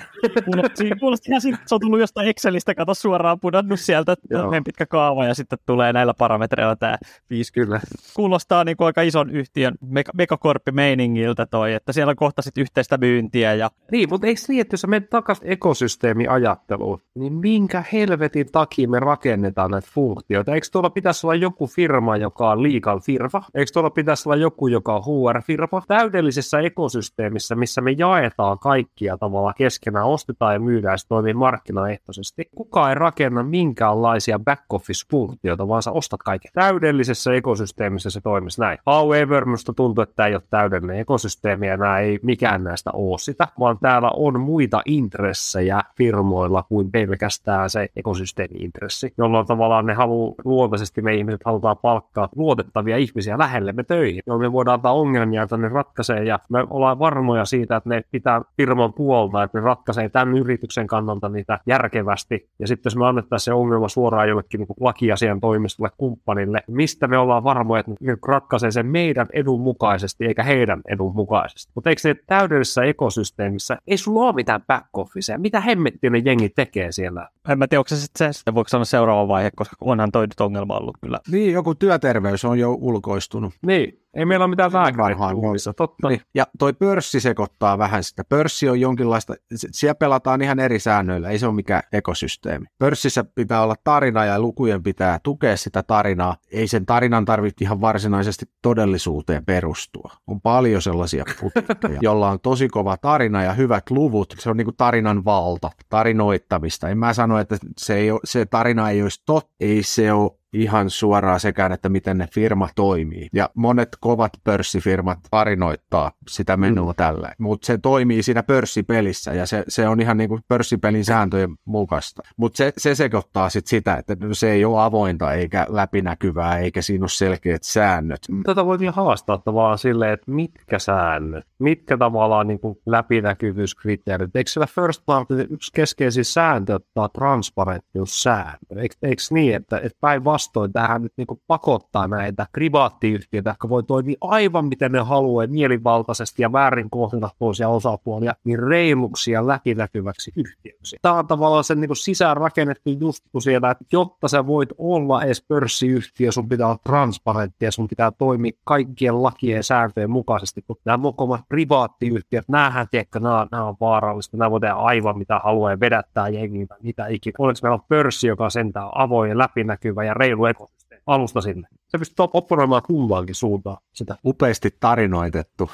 kuulostaa, kuulostaa ihan sitten, se on tullut jostain Excelistä, kato suoraan pudannut sieltä, meidän pitkä kaava ja sitten tulee näillä parametreilla tämä viisikymmentä. Kuulostaa niin kuin aika ison yhtiön megakorppi-meiningiltä toi, että siellä on kohta sitten yhteistä myyntiä. Ja... Niin, mutta eikö niin, että jos sä menet takaisin ekosysteemiajatteluun, niin minkä helvetin takia me rakennetaan näitä funktioita? Eikö tuolla pitäisi olla joku firma, joka on legal firma? Eikö tuolla pitäisi olla joku, joka on H R-firma? Täydellisessä ekosysteemissä, missä me jaetaan kaikkia tavallaan keskenään, ostetaan ja myydään ja se toimii markkinaehtoisesti. Kukaan ei rakenna minkäänlaisia back-office-funktioita, vaan sä ostat kaiken. Täydellisessä ekosysteemissä se toimisi näin. However, musta tuntuu, että tämä ei ole täydellinen ekosysteemi ja nämä ei mikään näistä ole sitä, vaan täällä on muita intressejä firmoilla kuin pelkästään se ekosysteemi-intressi, jolloin tavallaan ne haluaa luontaisesti, me ihmiset halutaan palkkaa luotettavia ihmisiä, ihmisiä lähellemme töihin, jolloin me voidaan antaa ongelmia tänne ratkaisee ja me ollaan varmoja siitä, että ne pitää firman puolta, että ne ratkaisee tämän yrityksen kannalta niitä järkevästi ja sitten jos me annettaisiin se ongelma suoraan jollekin niin lakiasian toimistolle kumppanille, mistä me ollaan varmoja, että ne ratkaisee sen meidän edun mukaisesti eikä heidän edun mukaisesti. Mutta eikö se täydellisessä ekosysteemissä, ei sulla ole mitään back-officea, mitä hemmettiä ne jengi tekee siellä? En mä tiedä, onko se sitten se, voiko sanoa seuraava vaihe, koska onhan toi nyt ongelma ollut kyllä. Niin, joku työterveys on jo ulkoistunut. Niin. Ei meillä ole mitään lääkvaihaa. Totta. Niin. Ja toi pörssi sekoittaa vähän sitä. Pörssi on jonkinlaista, siellä pelataan ihan eri säännöillä, ei se ole mikään ekosysteemi. Pörssissä pitää olla tarina ja lukujen pitää tukea sitä tarinaa. Ei sen tarinan tarvitse ihan varsinaisesti todellisuuteen perustua. On paljon sellaisia putitteja, jolla on tosi kova tarina ja hyvät luvut. Se on niin kuin tarinan valta, tarinoittamista. En mä sano, että se, ei ole, se tarina ei olisi totta, ei se ole ihan suoraan sekään, että miten ne firma toimii. Ja monet kovat pörssifirmat tarinoittaa sitä menua mm. tällä. Mutta se toimii siinä pörssipelissä ja se, se on ihan niin kuin pörssipelin sääntöjen mukaista. Mutta se, se sekoittaa sit sitä, että se ei ole avointa eikä läpinäkyvää eikä siinä ole selkeät säännöt. Tätä voi vielä haastaa vaan silleen, että mitkä säännöt, mitkä tavallaan niin kuin läpinäkyvyyskriteerit. Eikö siellä first party yksi keskeisiä sääntöjä tai transparenttiussääntö? Eikö, eikö niin, että, että päinvastoin tähän nyt niinku pakottaa näitä privaattiyhtiöitä, jotka voi toimia aivan miten ne haluaa mielivaltaisesti ja väärin kohdentuisia osapuolia, niin reiluksi ja läpinäkyväksi yhtiöksi. Tämä on tavallaan sen niinku sisään rakennettu just siellä, että jotta sä voit olla edes pörssiyhtiö, sun pitää olla transparentti ja sun pitää toimia kaikkien lakien ja sääntöjen mukaisesti, kun nämä mokomat privaattiyhtiöt, näähän tiedätkö, nämä, nämä on vaarallista, nämä voi tehdä aivan mitä haluaa ja vedättää jengiä tai mitä ikinä. Onneksi meillä on pörssi, joka sentään avoin ja läpinäkyvä ja reilu ekosysteemi alusta sinne. Se pystyy opponoimaan kumpaankin suuntaan sitä. Upeasti tarinoitettu.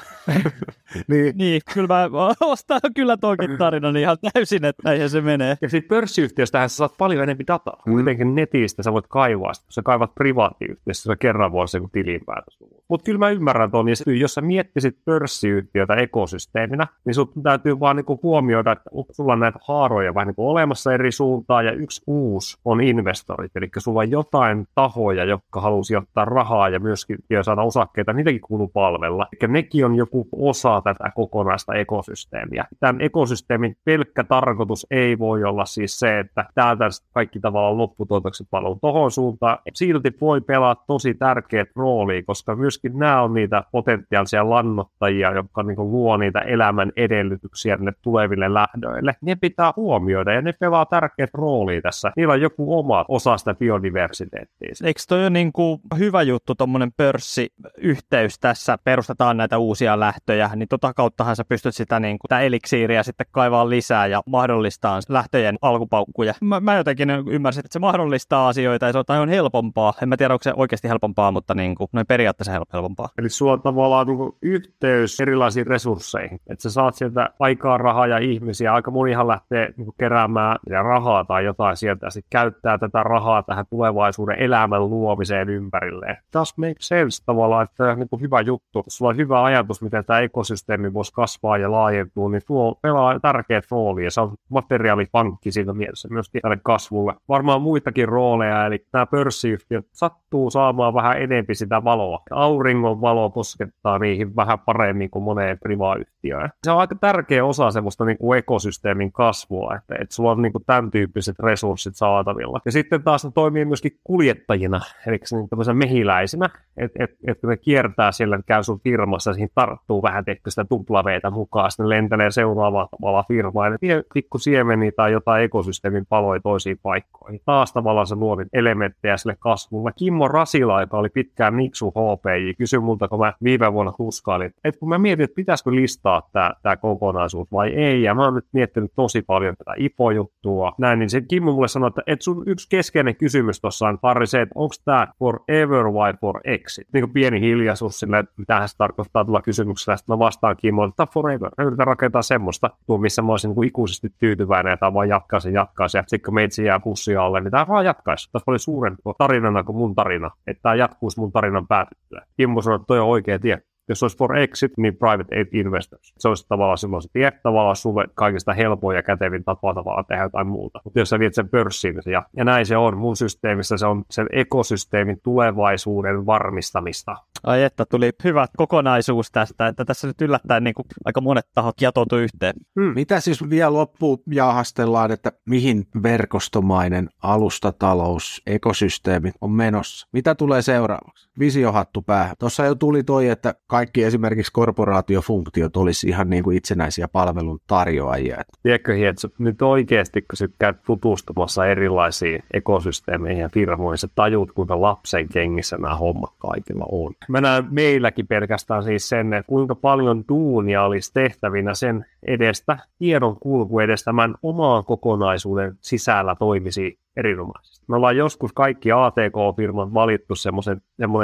niin. niin, kyllä mä ostan kyllä tuonkin tarinan ihan täysin, että näinhän se menee. Ja sitten pörssiyhtiöstähän sä saat paljon enemmän dataa. Mm. Jotenkin netistä sä voit kaivaa sitä. Sä kaivat privaattiyhtiöstä kerran vuodessa kuin tilinpäätös. Mutta kyllä mä ymmärrän tuon, niin jos sä miettisit pörssiyhtiötä ekosysteeminä, niin sun täytyy vaan niinku huomioida, että sulla on näitä haaroja vähän niinku olemassa eri suuntaan, ja yksi uusi on investorit, eli sulla on jotain tahoja, jotka haluaa sijoittaa rahaa ja myöskin ja saada osakkeita, niitäkin kuuluu palvella. Eli nekin on joku osa tätä kokonaista ekosysteemiä. Tämän ekosysteemin pelkkä tarkoitus ei voi olla siis se, että täältä kaikki tavallaan lopputuotokset paluu tohon suuntaan. Silti voi pelaa tosi tärkeät roolia, koska myöskin nämä on niitä potentiaalisia lannoittajia, jotka niin kuin luo niitä elämän edellytyksiä ne tuleville lähdöille. Ne pitää huomioida ja ne pelaa tärkeät roolia tässä. Niillä on joku oma osa sitä biodiversiteettiä. Eikö toi ole niin kuin hyvä juttu, tuommoinen pörssiyhteys tässä, perustetaan näitä uusia lähtöjä, niin tota kauttahan sä pystyt sitä niin kuin, tää eliksiiriä sitten kaivaa lisää ja mahdollistaa lähtöjen alkupaukkuja. Mä, mä jotenkin ymmärsin, että se mahdollistaa asioita ja se on, tai on helpompaa. En mä tiedä, onko se oikeasti helpompaa, mutta niin kuin, noin periaatteessa helpompaa. Eli sulla on tavallaan niin kuin yhteys erilaisiin resursseihin, että sä saat sieltä aikaa, rahaa ja ihmisiä. Aika monihan lähtee niin kuin keräämään rahaa tai jotain sieltä ja sitten käyttää tätä rahaa tähän tulevaisuuden elämän luomiseen ympärilleen. Taas make sense tavallaan, että tämä on niin kuin hyvä juttu. Jos sulla on hyvä ajatus, miten tämä ekosysteemi voisi kasvaa ja laajentua, niin tuo pelaa tärkeät roolia ja se on materiaalipankki siinä mielessä myöskin tälle kasvulle. Varmaan muitakin rooleja, eli nämä pörssiyhtiöt sattuu saamaan vähän enemmän sitä valoa. Auringon valo koskettaa niihin vähän paremmin kuin moneen privayhtiöön. Se on aika tärkeä osa semmoista niin kuin ekosysteemin kasvua, että, että sulla on niin kuin tämän tyyppiset resurssit saatavilla. Ja sitten taas ne toimii myöskin kuljettajina, eli niin tämmöisenä mehiläisinä, että et, et ne kiertää sillä, että käy sun firmassa, siihen tarttuu vähän teikö sitä tuplaveetä mukaan, sitten lentelee seuraavaa tavalla firmaa, ja ne vie pikku siemeniä tai jotain ekosysteemin paloja toisiin paikkoihin. Taas tavallaan se luo elementtejä sille kasvulla. Kimmo Rasila, joka oli pitkään Niksu H P J, kysyi multa, kun mä viime vuonna tuskailin, että kun mä mietin, että pitäisikö listaa tää, tää kokonaisuus vai ei, ja mä oon nyt miettinyt tosi paljon tätä I P O-juttua, näin, niin se Kimmo mulle sanoi, että et sun yksi keskeinen kysymys tuossa on, Harri, se, että onko tämä forever vai for exit? Niin kuin pieni hiljaisuus sillä, että mitähän se tarkoittaa tulla kysymyksellä, sitten mä vastaan Kimmo, että forever. Mä yritän rakentaa semmoista, missä mä olisin niin kuin ikuisesti tyytyväinen, tai vaan jatkaisin, jatkaisin, ja sitten kun meitsi jää pussia alle, niin tämä vaan jatkaisi. Tässä oli suurempi tarinana kuin mun tarina, että tämä jatkuisi mun tarinan päätyttyä. Kimmo sanoi, että toi on oikea tie. Jos olisi for exit, niin private investors. Se olisi tavallaan silloin se tie, tavallaan sulle kaikista helpoin ja kätevin tapa tavallaan tehdä jotain muuta. Mutta jos sä viet sen pörssiin, niin se ja, ja näin se on. Mun systeemissä se on sen ekosysteemin tulevaisuuden varmistamista. Ai että, tuli hyvä kokonaisuus tästä, että tässä nyt yllättäen niin kuin aika monet tahot jatoutui yhteen. Hmm. Mitä siis vielä loppuun jaahastellaan, että mihin verkostomainen alustatalous, ekosysteemi on menossa? Mitä tulee seuraavaksi? Visiohattu päähän. Tuossa jo tuli toi, että kaikki esimerkiksi korporaatiofunktiot olisi ihan niin kuin itsenäisiä palveluntarjoajia. Tiedätkö Hietsu, nyt oikeasti kun sä käyt tutustumassa erilaisiin ekosysteemeihin ja firmoihin, sä tajut kuinka lapsen kengissä nämä hommat kaikilla on. Mä näen meilläkin pelkästään siis sen, että kuinka paljon duunia olisi tehtävinä sen edestä, tiedon kulku edestä tämän omaan kokonaisuuden sisällä toimisi erinomaisesti. Me ollaan joskus kaikki A T K-firmat valittu semmoisen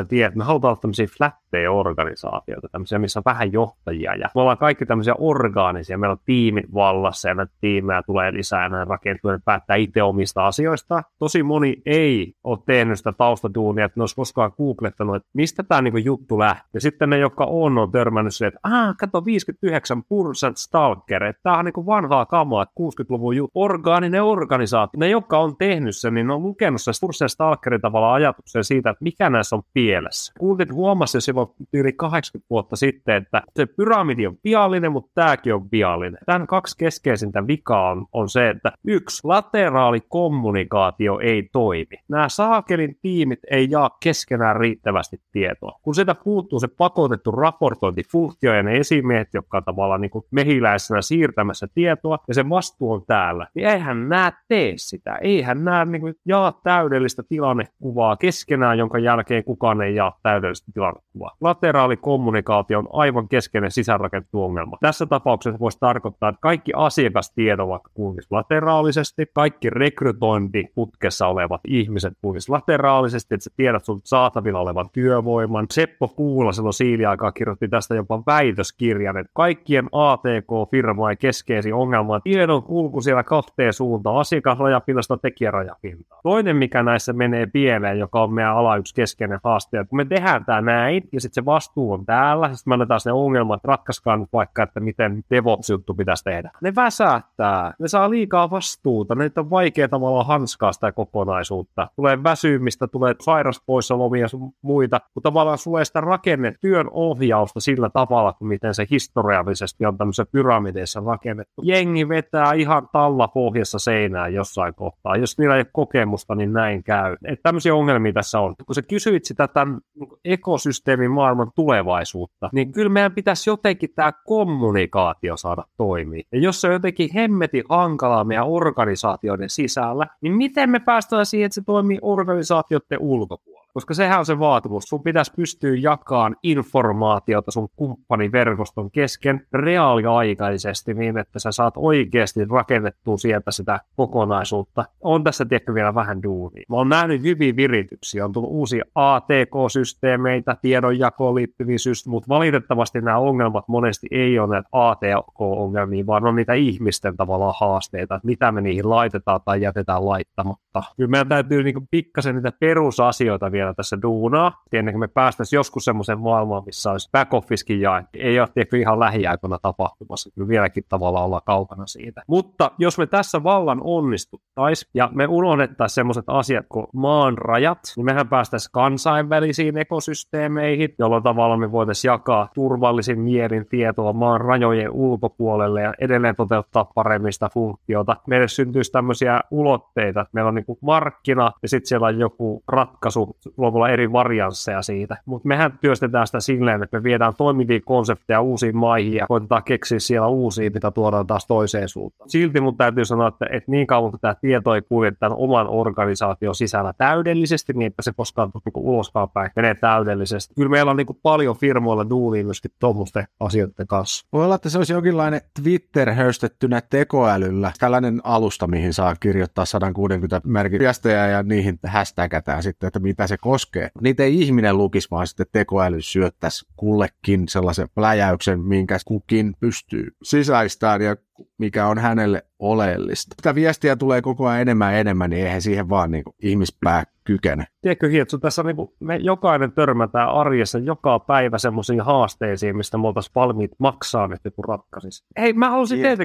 tien, että me halutaan olla tämmöisiä flättejä organisaatioita, tämmöisiä, missä on vähän johtajia. Ja me ollaan kaikki tämmöisiä orgaanisia, meillä on tiimit vallassa ja näitä tiimejä tulee lisää ja näin rakentuu ja päättää itse omista asioista. Tosi moni ei ole tehnyt sitä taustaduunia, että ne olisi koskaan googlettanut, että mistä tämä niinku juttu lähtee. Ja sitten ne, jotka on, on törmännyt silleen, että aah, kato viisikymmentäyhdeksän prosenttia stalker, että tämä on niinku vanhaa kamaa, että kuusikymmentäluvun juttu. Orgaaninen organisaatio, ne jotka on tehnyt sen, niin on lukenut sen Futuricen stalkerin tavallaan ajatuksen siitä, että mikä näissä on pielessä. Kuultit huomasi jo silloin yli kahdeksankymmentä vuotta sitten, että se pyramidi on viallinen, mutta tämäkin on viallinen. Tämän kaksi keskeisintä vikaa on, on se, että yksi, lateraali kommunikaatio ei toimi. Nämä saakelin tiimit ei jaa keskenään riittävästi tietoa. Kun sitä puuttuu se pakotettu raportointifunktio ja ne esimiehet, jotka on tavallaan niin kuin mehiläisenä siirtämässä tietoa, ja se vastuu on täällä, niin eihän nämä tee sitä, eihän nämä niin kuin jaa täydellistä tilannekuvaa keskenään, jonka jälkeen kukaan ei jaa täydellistä tilannekuvaa. Lateraali kommunikaatio on aivan keskeinen sisäänrakentu ongelma. Tässä tapauksessa voisi tarkoittaa, että kaikki asiakastieto vaikka kulkisi lateraalisesti, kaikki rekrytointiputkessa olevat ihmiset kulkisi lateraalisesti, että sä tiedät sun saatavilla olevan työvoiman. Seppo Puula silloin siiliaikaa kirjoitti tästä jopa väitöskirjan, että kaikkien A T K-firmojen keskeisin ongelma on tiedon kulku siellä kahteen suuntaan, asiakasrajapilasta tekijä rajapintaa. Toinen, mikä näissä menee pieleen, joka on meidän ala yksi keskeinen haaste, että kun me tehdään tämä näin, ja sitten se vastuu on täällä, sitten me annetaan ne ongelmat, ratkaiskaa nyt vaikka, että miten DevOps-juttu pitäisi tehdä. Ne väsähtää, ne saa liikaa vastuuta, ne nyt on vaikea tavallaan hanskaa sitä kokonaisuutta. Tulee väsymistä, tulee sairaspoissalomia ja muita, mutta tavallaan tulee sitä rakenne työn ohjausta sillä tavalla, kuin miten se historiallisesti on tämmöisessä pyramideissa rakennettu. Jengi vetää ihan tallapohjassa seinään jossain kohtaa, jos niillä ei ole kokemusta, niin näin käy. Että tämmöisiä ongelmia tässä on. Kun sä kysyit sitä tämän ekosysteemin maailman tulevaisuutta, niin kyllä meidän pitäisi jotenkin tämä kommunikaatio saada toimii. Ja jos se on jotenkin hemmetin hankalaa meidän organisaatioiden sisällä, niin miten me päästään siihen, että se toimii organisaatioiden ulkopuolella? Koska sehän on se vaatimus. Sun pitäisi pystyä jakamaan informaatiota sun kumppaniverkoston kesken reaaliaikaisesti niin, että sä saat oikeasti rakennettua sieltä sitä kokonaisuutta. On tässä tietenkin vielä vähän duunia. Mä oon nähnyt hyviä virityksiä. On tullut uusia A T K-systeemeitä, tiedonjakoon liittyviä systeemejä, mutta valitettavasti nämä ongelmat monesti ei ole näitä A T K-ongelmia, vaan on niitä ihmisten tavallaan haasteita, että mitä me niihin laitetaan tai jätetään laittamatta. Kyllä meidän täytyy niinku pikkasen niitä perusasioita vielä tässä duunaa, ennen kuin me päästäisiin joskus semmoiseen maailmaan, missä olisi back-officekin jaettu. Ei ole tietysti ihan lähiaikoina tapahtumassa, kyllä vieläkin tavallaan ollaan kaukana siitä. Mutta jos me tässä vallan onnistuttaisiin ja me unohdettaisiin semmoiset asiat kuin maan rajat, niin mehän päästäisiin kansainvälisiin ekosysteemeihin, jolloin tavallaan me voitaisiin jakaa turvallisin mielin tietoa maan rajojen ulkopuolelle ja edelleen toteuttaa paremmista funktiota. Meille syntyisi tämmöisiä ulotteita, että meillä on niin kuin markkina ja sitten siellä on joku ratkaisu, luovulla eri variansseja siitä, mutta mehän työstetään sitä silleen, että me viedään toimivia konsepteja uusiin maihin ja koitetaan keksiä siellä uusia, mitä tuodaan taas toiseen suuntaan. Silti mun täytyy sanoa, että, että niin kauan kun tämä tieto ei kulje tämän oman organisaation sisällä täydellisesti, niin että se koskaan niin uloskaan päin menee täydellisesti. Kyllä meillä on niin paljon firmoilla duulia myöskin tuommoisten asioiden kanssa. Voi olla, että se olisi jonkinlainen Twitter-höystettynä tekoälyllä, tällainen alusta, mihin saa kirjoittaa sata kuusikymmentä merkin viestejä ja niihin hashtagätään sitten, että mitä se koskee. Niitä ei ihminen lukisi, vaan sitten tekoäly syöttäisi kullekin sellaisen pläjäyksen, minkä kukin pystyy sisäistämään ja mikä on hänelle oleellista. Sitä viestiä tulee koko ajan enemmän ja enemmän, niin eihän siihen vaan niin kuin ihmispää kykene. Tiedätkö Hietsu, tässä on niin kuin, me jokainen törmätään arjessa joka päivä semmoisiin haasteisiin, mistä me oltaisiin valmiit maksaa nyt, kun ratkaisisi. Hei, mä haluaisin teitä,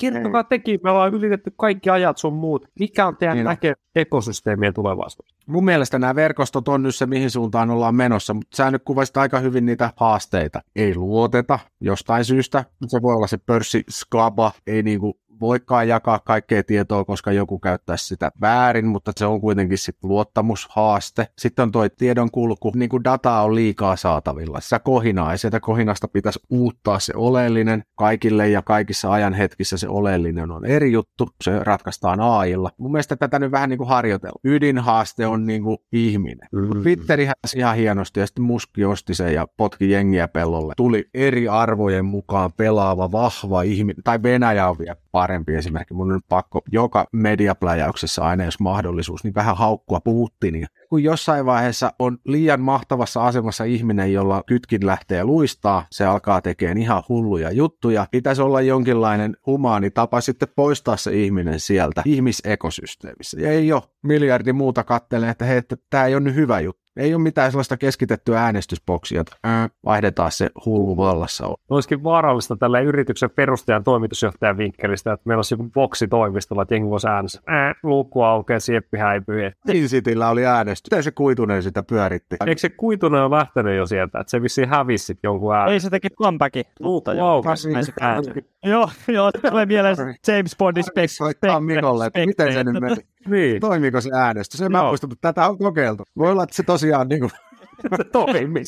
kertokaa tekin, me ollaan ylitetty kaikki ajat sun muut. Mikä on teidän niin näkee ekosysteemien tulevaisuudessa? Mun mielestä nämä verkostot on nyt se, mihin suuntaan ollaan menossa, mutta sä nyt kuvasit aika hyvin niitä haasteita. Ei luoteta jostain syystä, se voi olla se pörssiskaba, ei niinku voikaan jakaa kaikkea tietoa, koska joku käyttäisi sitä väärin, mutta se on kuitenkin sitten luottamushaaste. Sitten on tuo tiedon kulku, niin kuin dataa on liikaa saatavilla, sitä kohinaa, ja sieltä kohinasta pitäisi uuttaa se oleellinen. Kaikille ja kaikissa ajanhetkissä se oleellinen on eri juttu, se ratkaistaan A I:lla. Mun mielestä tätä nyt vähän niin kuin harjoitellaan. Ydinhaaste on niin kuin ihminen. Twitterihän ihan hienosti, ja sitten Muski osti sen ja potki jengiä pellolle. Tuli eri arvojen mukaan pelaava, vahva ihminen, tai Venäjä on vielä parempi esimerkki. Mun on nyt pakko joka mediapläjäyksessä aina, jos mahdollisuus, niin vähän haukkua Putinia. Kun jossain vaiheessa on liian mahtavassa asemassa ihminen, jolla kytkin lähtee luistaa, se alkaa tekemään ihan hulluja juttuja. Pitäisi olla jonkinlainen humaani tapa sitten poistaa se ihminen sieltä ihmisekosysteemissä. Ja ei ole miljardi muuta kattelee, että hei, että tämä ei ole nyt hyvä juttu. Ei ole mitään sellaista keskitettyä äänestysboksia, että äh, vaihdetaan se hullu vallassa on. Olisikin vaarallista tällä yrityksen perustajan toimitusjohtajan vinkkelistä, että meillä olisi joku boksi toimistolla, että jengi voisi äänestää. Äh, luukku aukeaa, Sieppi häipyy. Vincitillä oli äänestys. Miten se Kuitunen sitä pyöritti? Eikö se Kuitunen ole lähtenyt jo sieltä, että se vissiin hävisi sitten jonkun äänen? Ei se teki comebackin. Luukku aukeaa. Joo, joo, tulee mieleen James Bondin Spectre. Soittaa Mikolle, että miten se nyt meni. Niin. Toimiiko se äänestys? En mä muista, mutta tätä on kokeiltu. Voi olla, että se tosiaan niin kuin... toimii.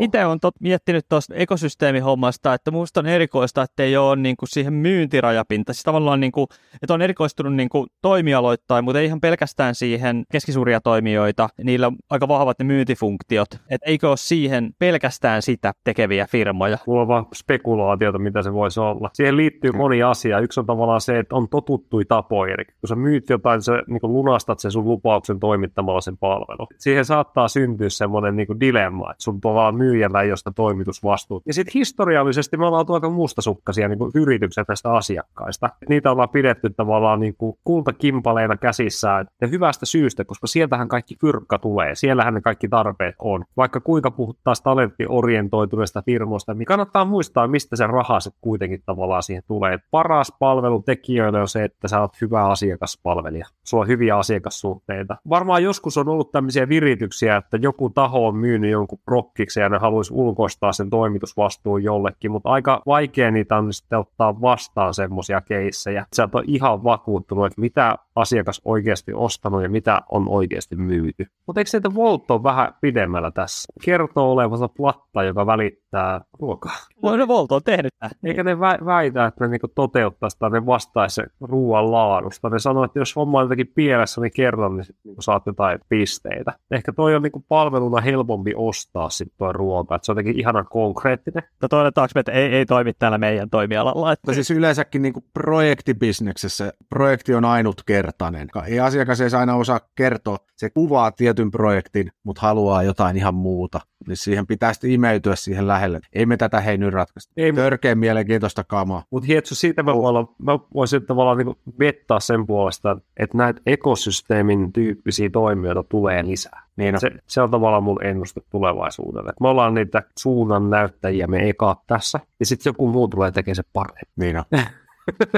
Itse olen miettinyt tuosta ekosysteemihommasta, että minusta on erikoista, että ei ole niin kuin siihen myyntirajapinta. Siis tavallaan niin kuin, että on erikoistunut niin kuin toimialoittain, mutta ei ihan pelkästään siihen keskisuuria toimijoita. Niillä on aika vahvat ne myyntifunktiot. Että eikö ole siihen pelkästään sitä tekeviä firmoja? Mulla on vaan spekulaatiota, mitä se voisi olla. Siihen liittyy moni asia. Yksi on tavallaan se, että on totuttui tapoja. Eli kun sä myyt jotain, sä niin kuin lunastat sen sun lupauksen toimittamalla sen palvelu. Siihen saattaa syntyä semmoinen niin kuin dilemma, että sun tavallaan myyjällä ei ole sitä toimitusvastuuta. Ja sitten historiallisesti me ollaan oltu aika mustasukkaisia niin kuin yritykset tästä asiakkaista. Niitä ollaan pidetty tavallaan niin kuin kultakimpaleina käsissään ja hyvästä syystä, koska sieltähän kaikki fyrkka tulee. Siellähän ne kaikki tarpeet on. Vaikka kuinka puhuttaisiin talenttiorientoituneesta firmoista, niin kannattaa muistaa, mistä se raha sitten kuitenkin tavallaan siihen tulee. Et paras palvelu tekijöille on se, että sä oot hyvä asiakaspalvelija. Sulla on hyviä asiakassuhteita. Varmaan joskus on ollut tämmöisiä virityksiä, että joku taho on myynyt jonkun prokkiksi ja ne haluaisi ulkoistaa sen toimitusvastuun jollekin, mutta aika vaikea niitä on sitten ottaa vastaan semmoisia keissejä. Sä et ole ihan vakuuttunut, että mitä asiakas oikeasti ostanut ja mitä on oikeasti myyty. Mutta eikö sieltä Volto ole vähän pidemmällä tässä? Kertoo olevansa platta, joka välittää ruokaa. No, no Volto on tehnyt tämän. Eikä ne väitä, että ne niinku toteuttaisi tai ne vastaisi ruoan laadusta. Ne sanoo, että jos homma on jotenkin pielessä, niin kertoo, niin saat jotain pisteitä. Ehkä toi on niin palveluna helpompi ostaa sitten tuo ruoka, että se on jotenkin ihanan konkreettinen. No toivotaanko me, että ei, ei toimi täällä meidän toimialalla. Että... Siis yleensäkin niin projektibisneksessä projekti on ainutkertainen. Ei asiakas ei aina osaa kertoa. Se kuvaa tietyn projektin, mutta haluaa jotain ihan muuta. Niin siihen pitää sitten imeytyä siihen lähelle. Ei me tätä hei nyt ratkaista. Ei, törkeä mielenkiintoista kamaa. Mutta hietsu, siitä mä, voin, mä voisin tavallaan niin vettaa sen puolesta, että näitä ekosysteemejä tyyppisiä toimijoita tulee lisää. Niin on. Se, se on tavallaan mun ennuste tulevaisuudelle. Me ollaan niitä suunnannäyttäjiä, me eka tässä, ja sitten joku muu tulee tekemään se paremmin. Niin on.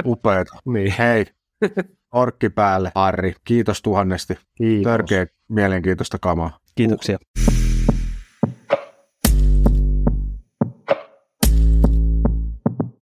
Upeeta. Niin. Hei, orkki päälle, Harri. Kiitos tuhannesti. Kiitos. Törkeä mielenkiintoista kamaa. Kiitoksia. Uh.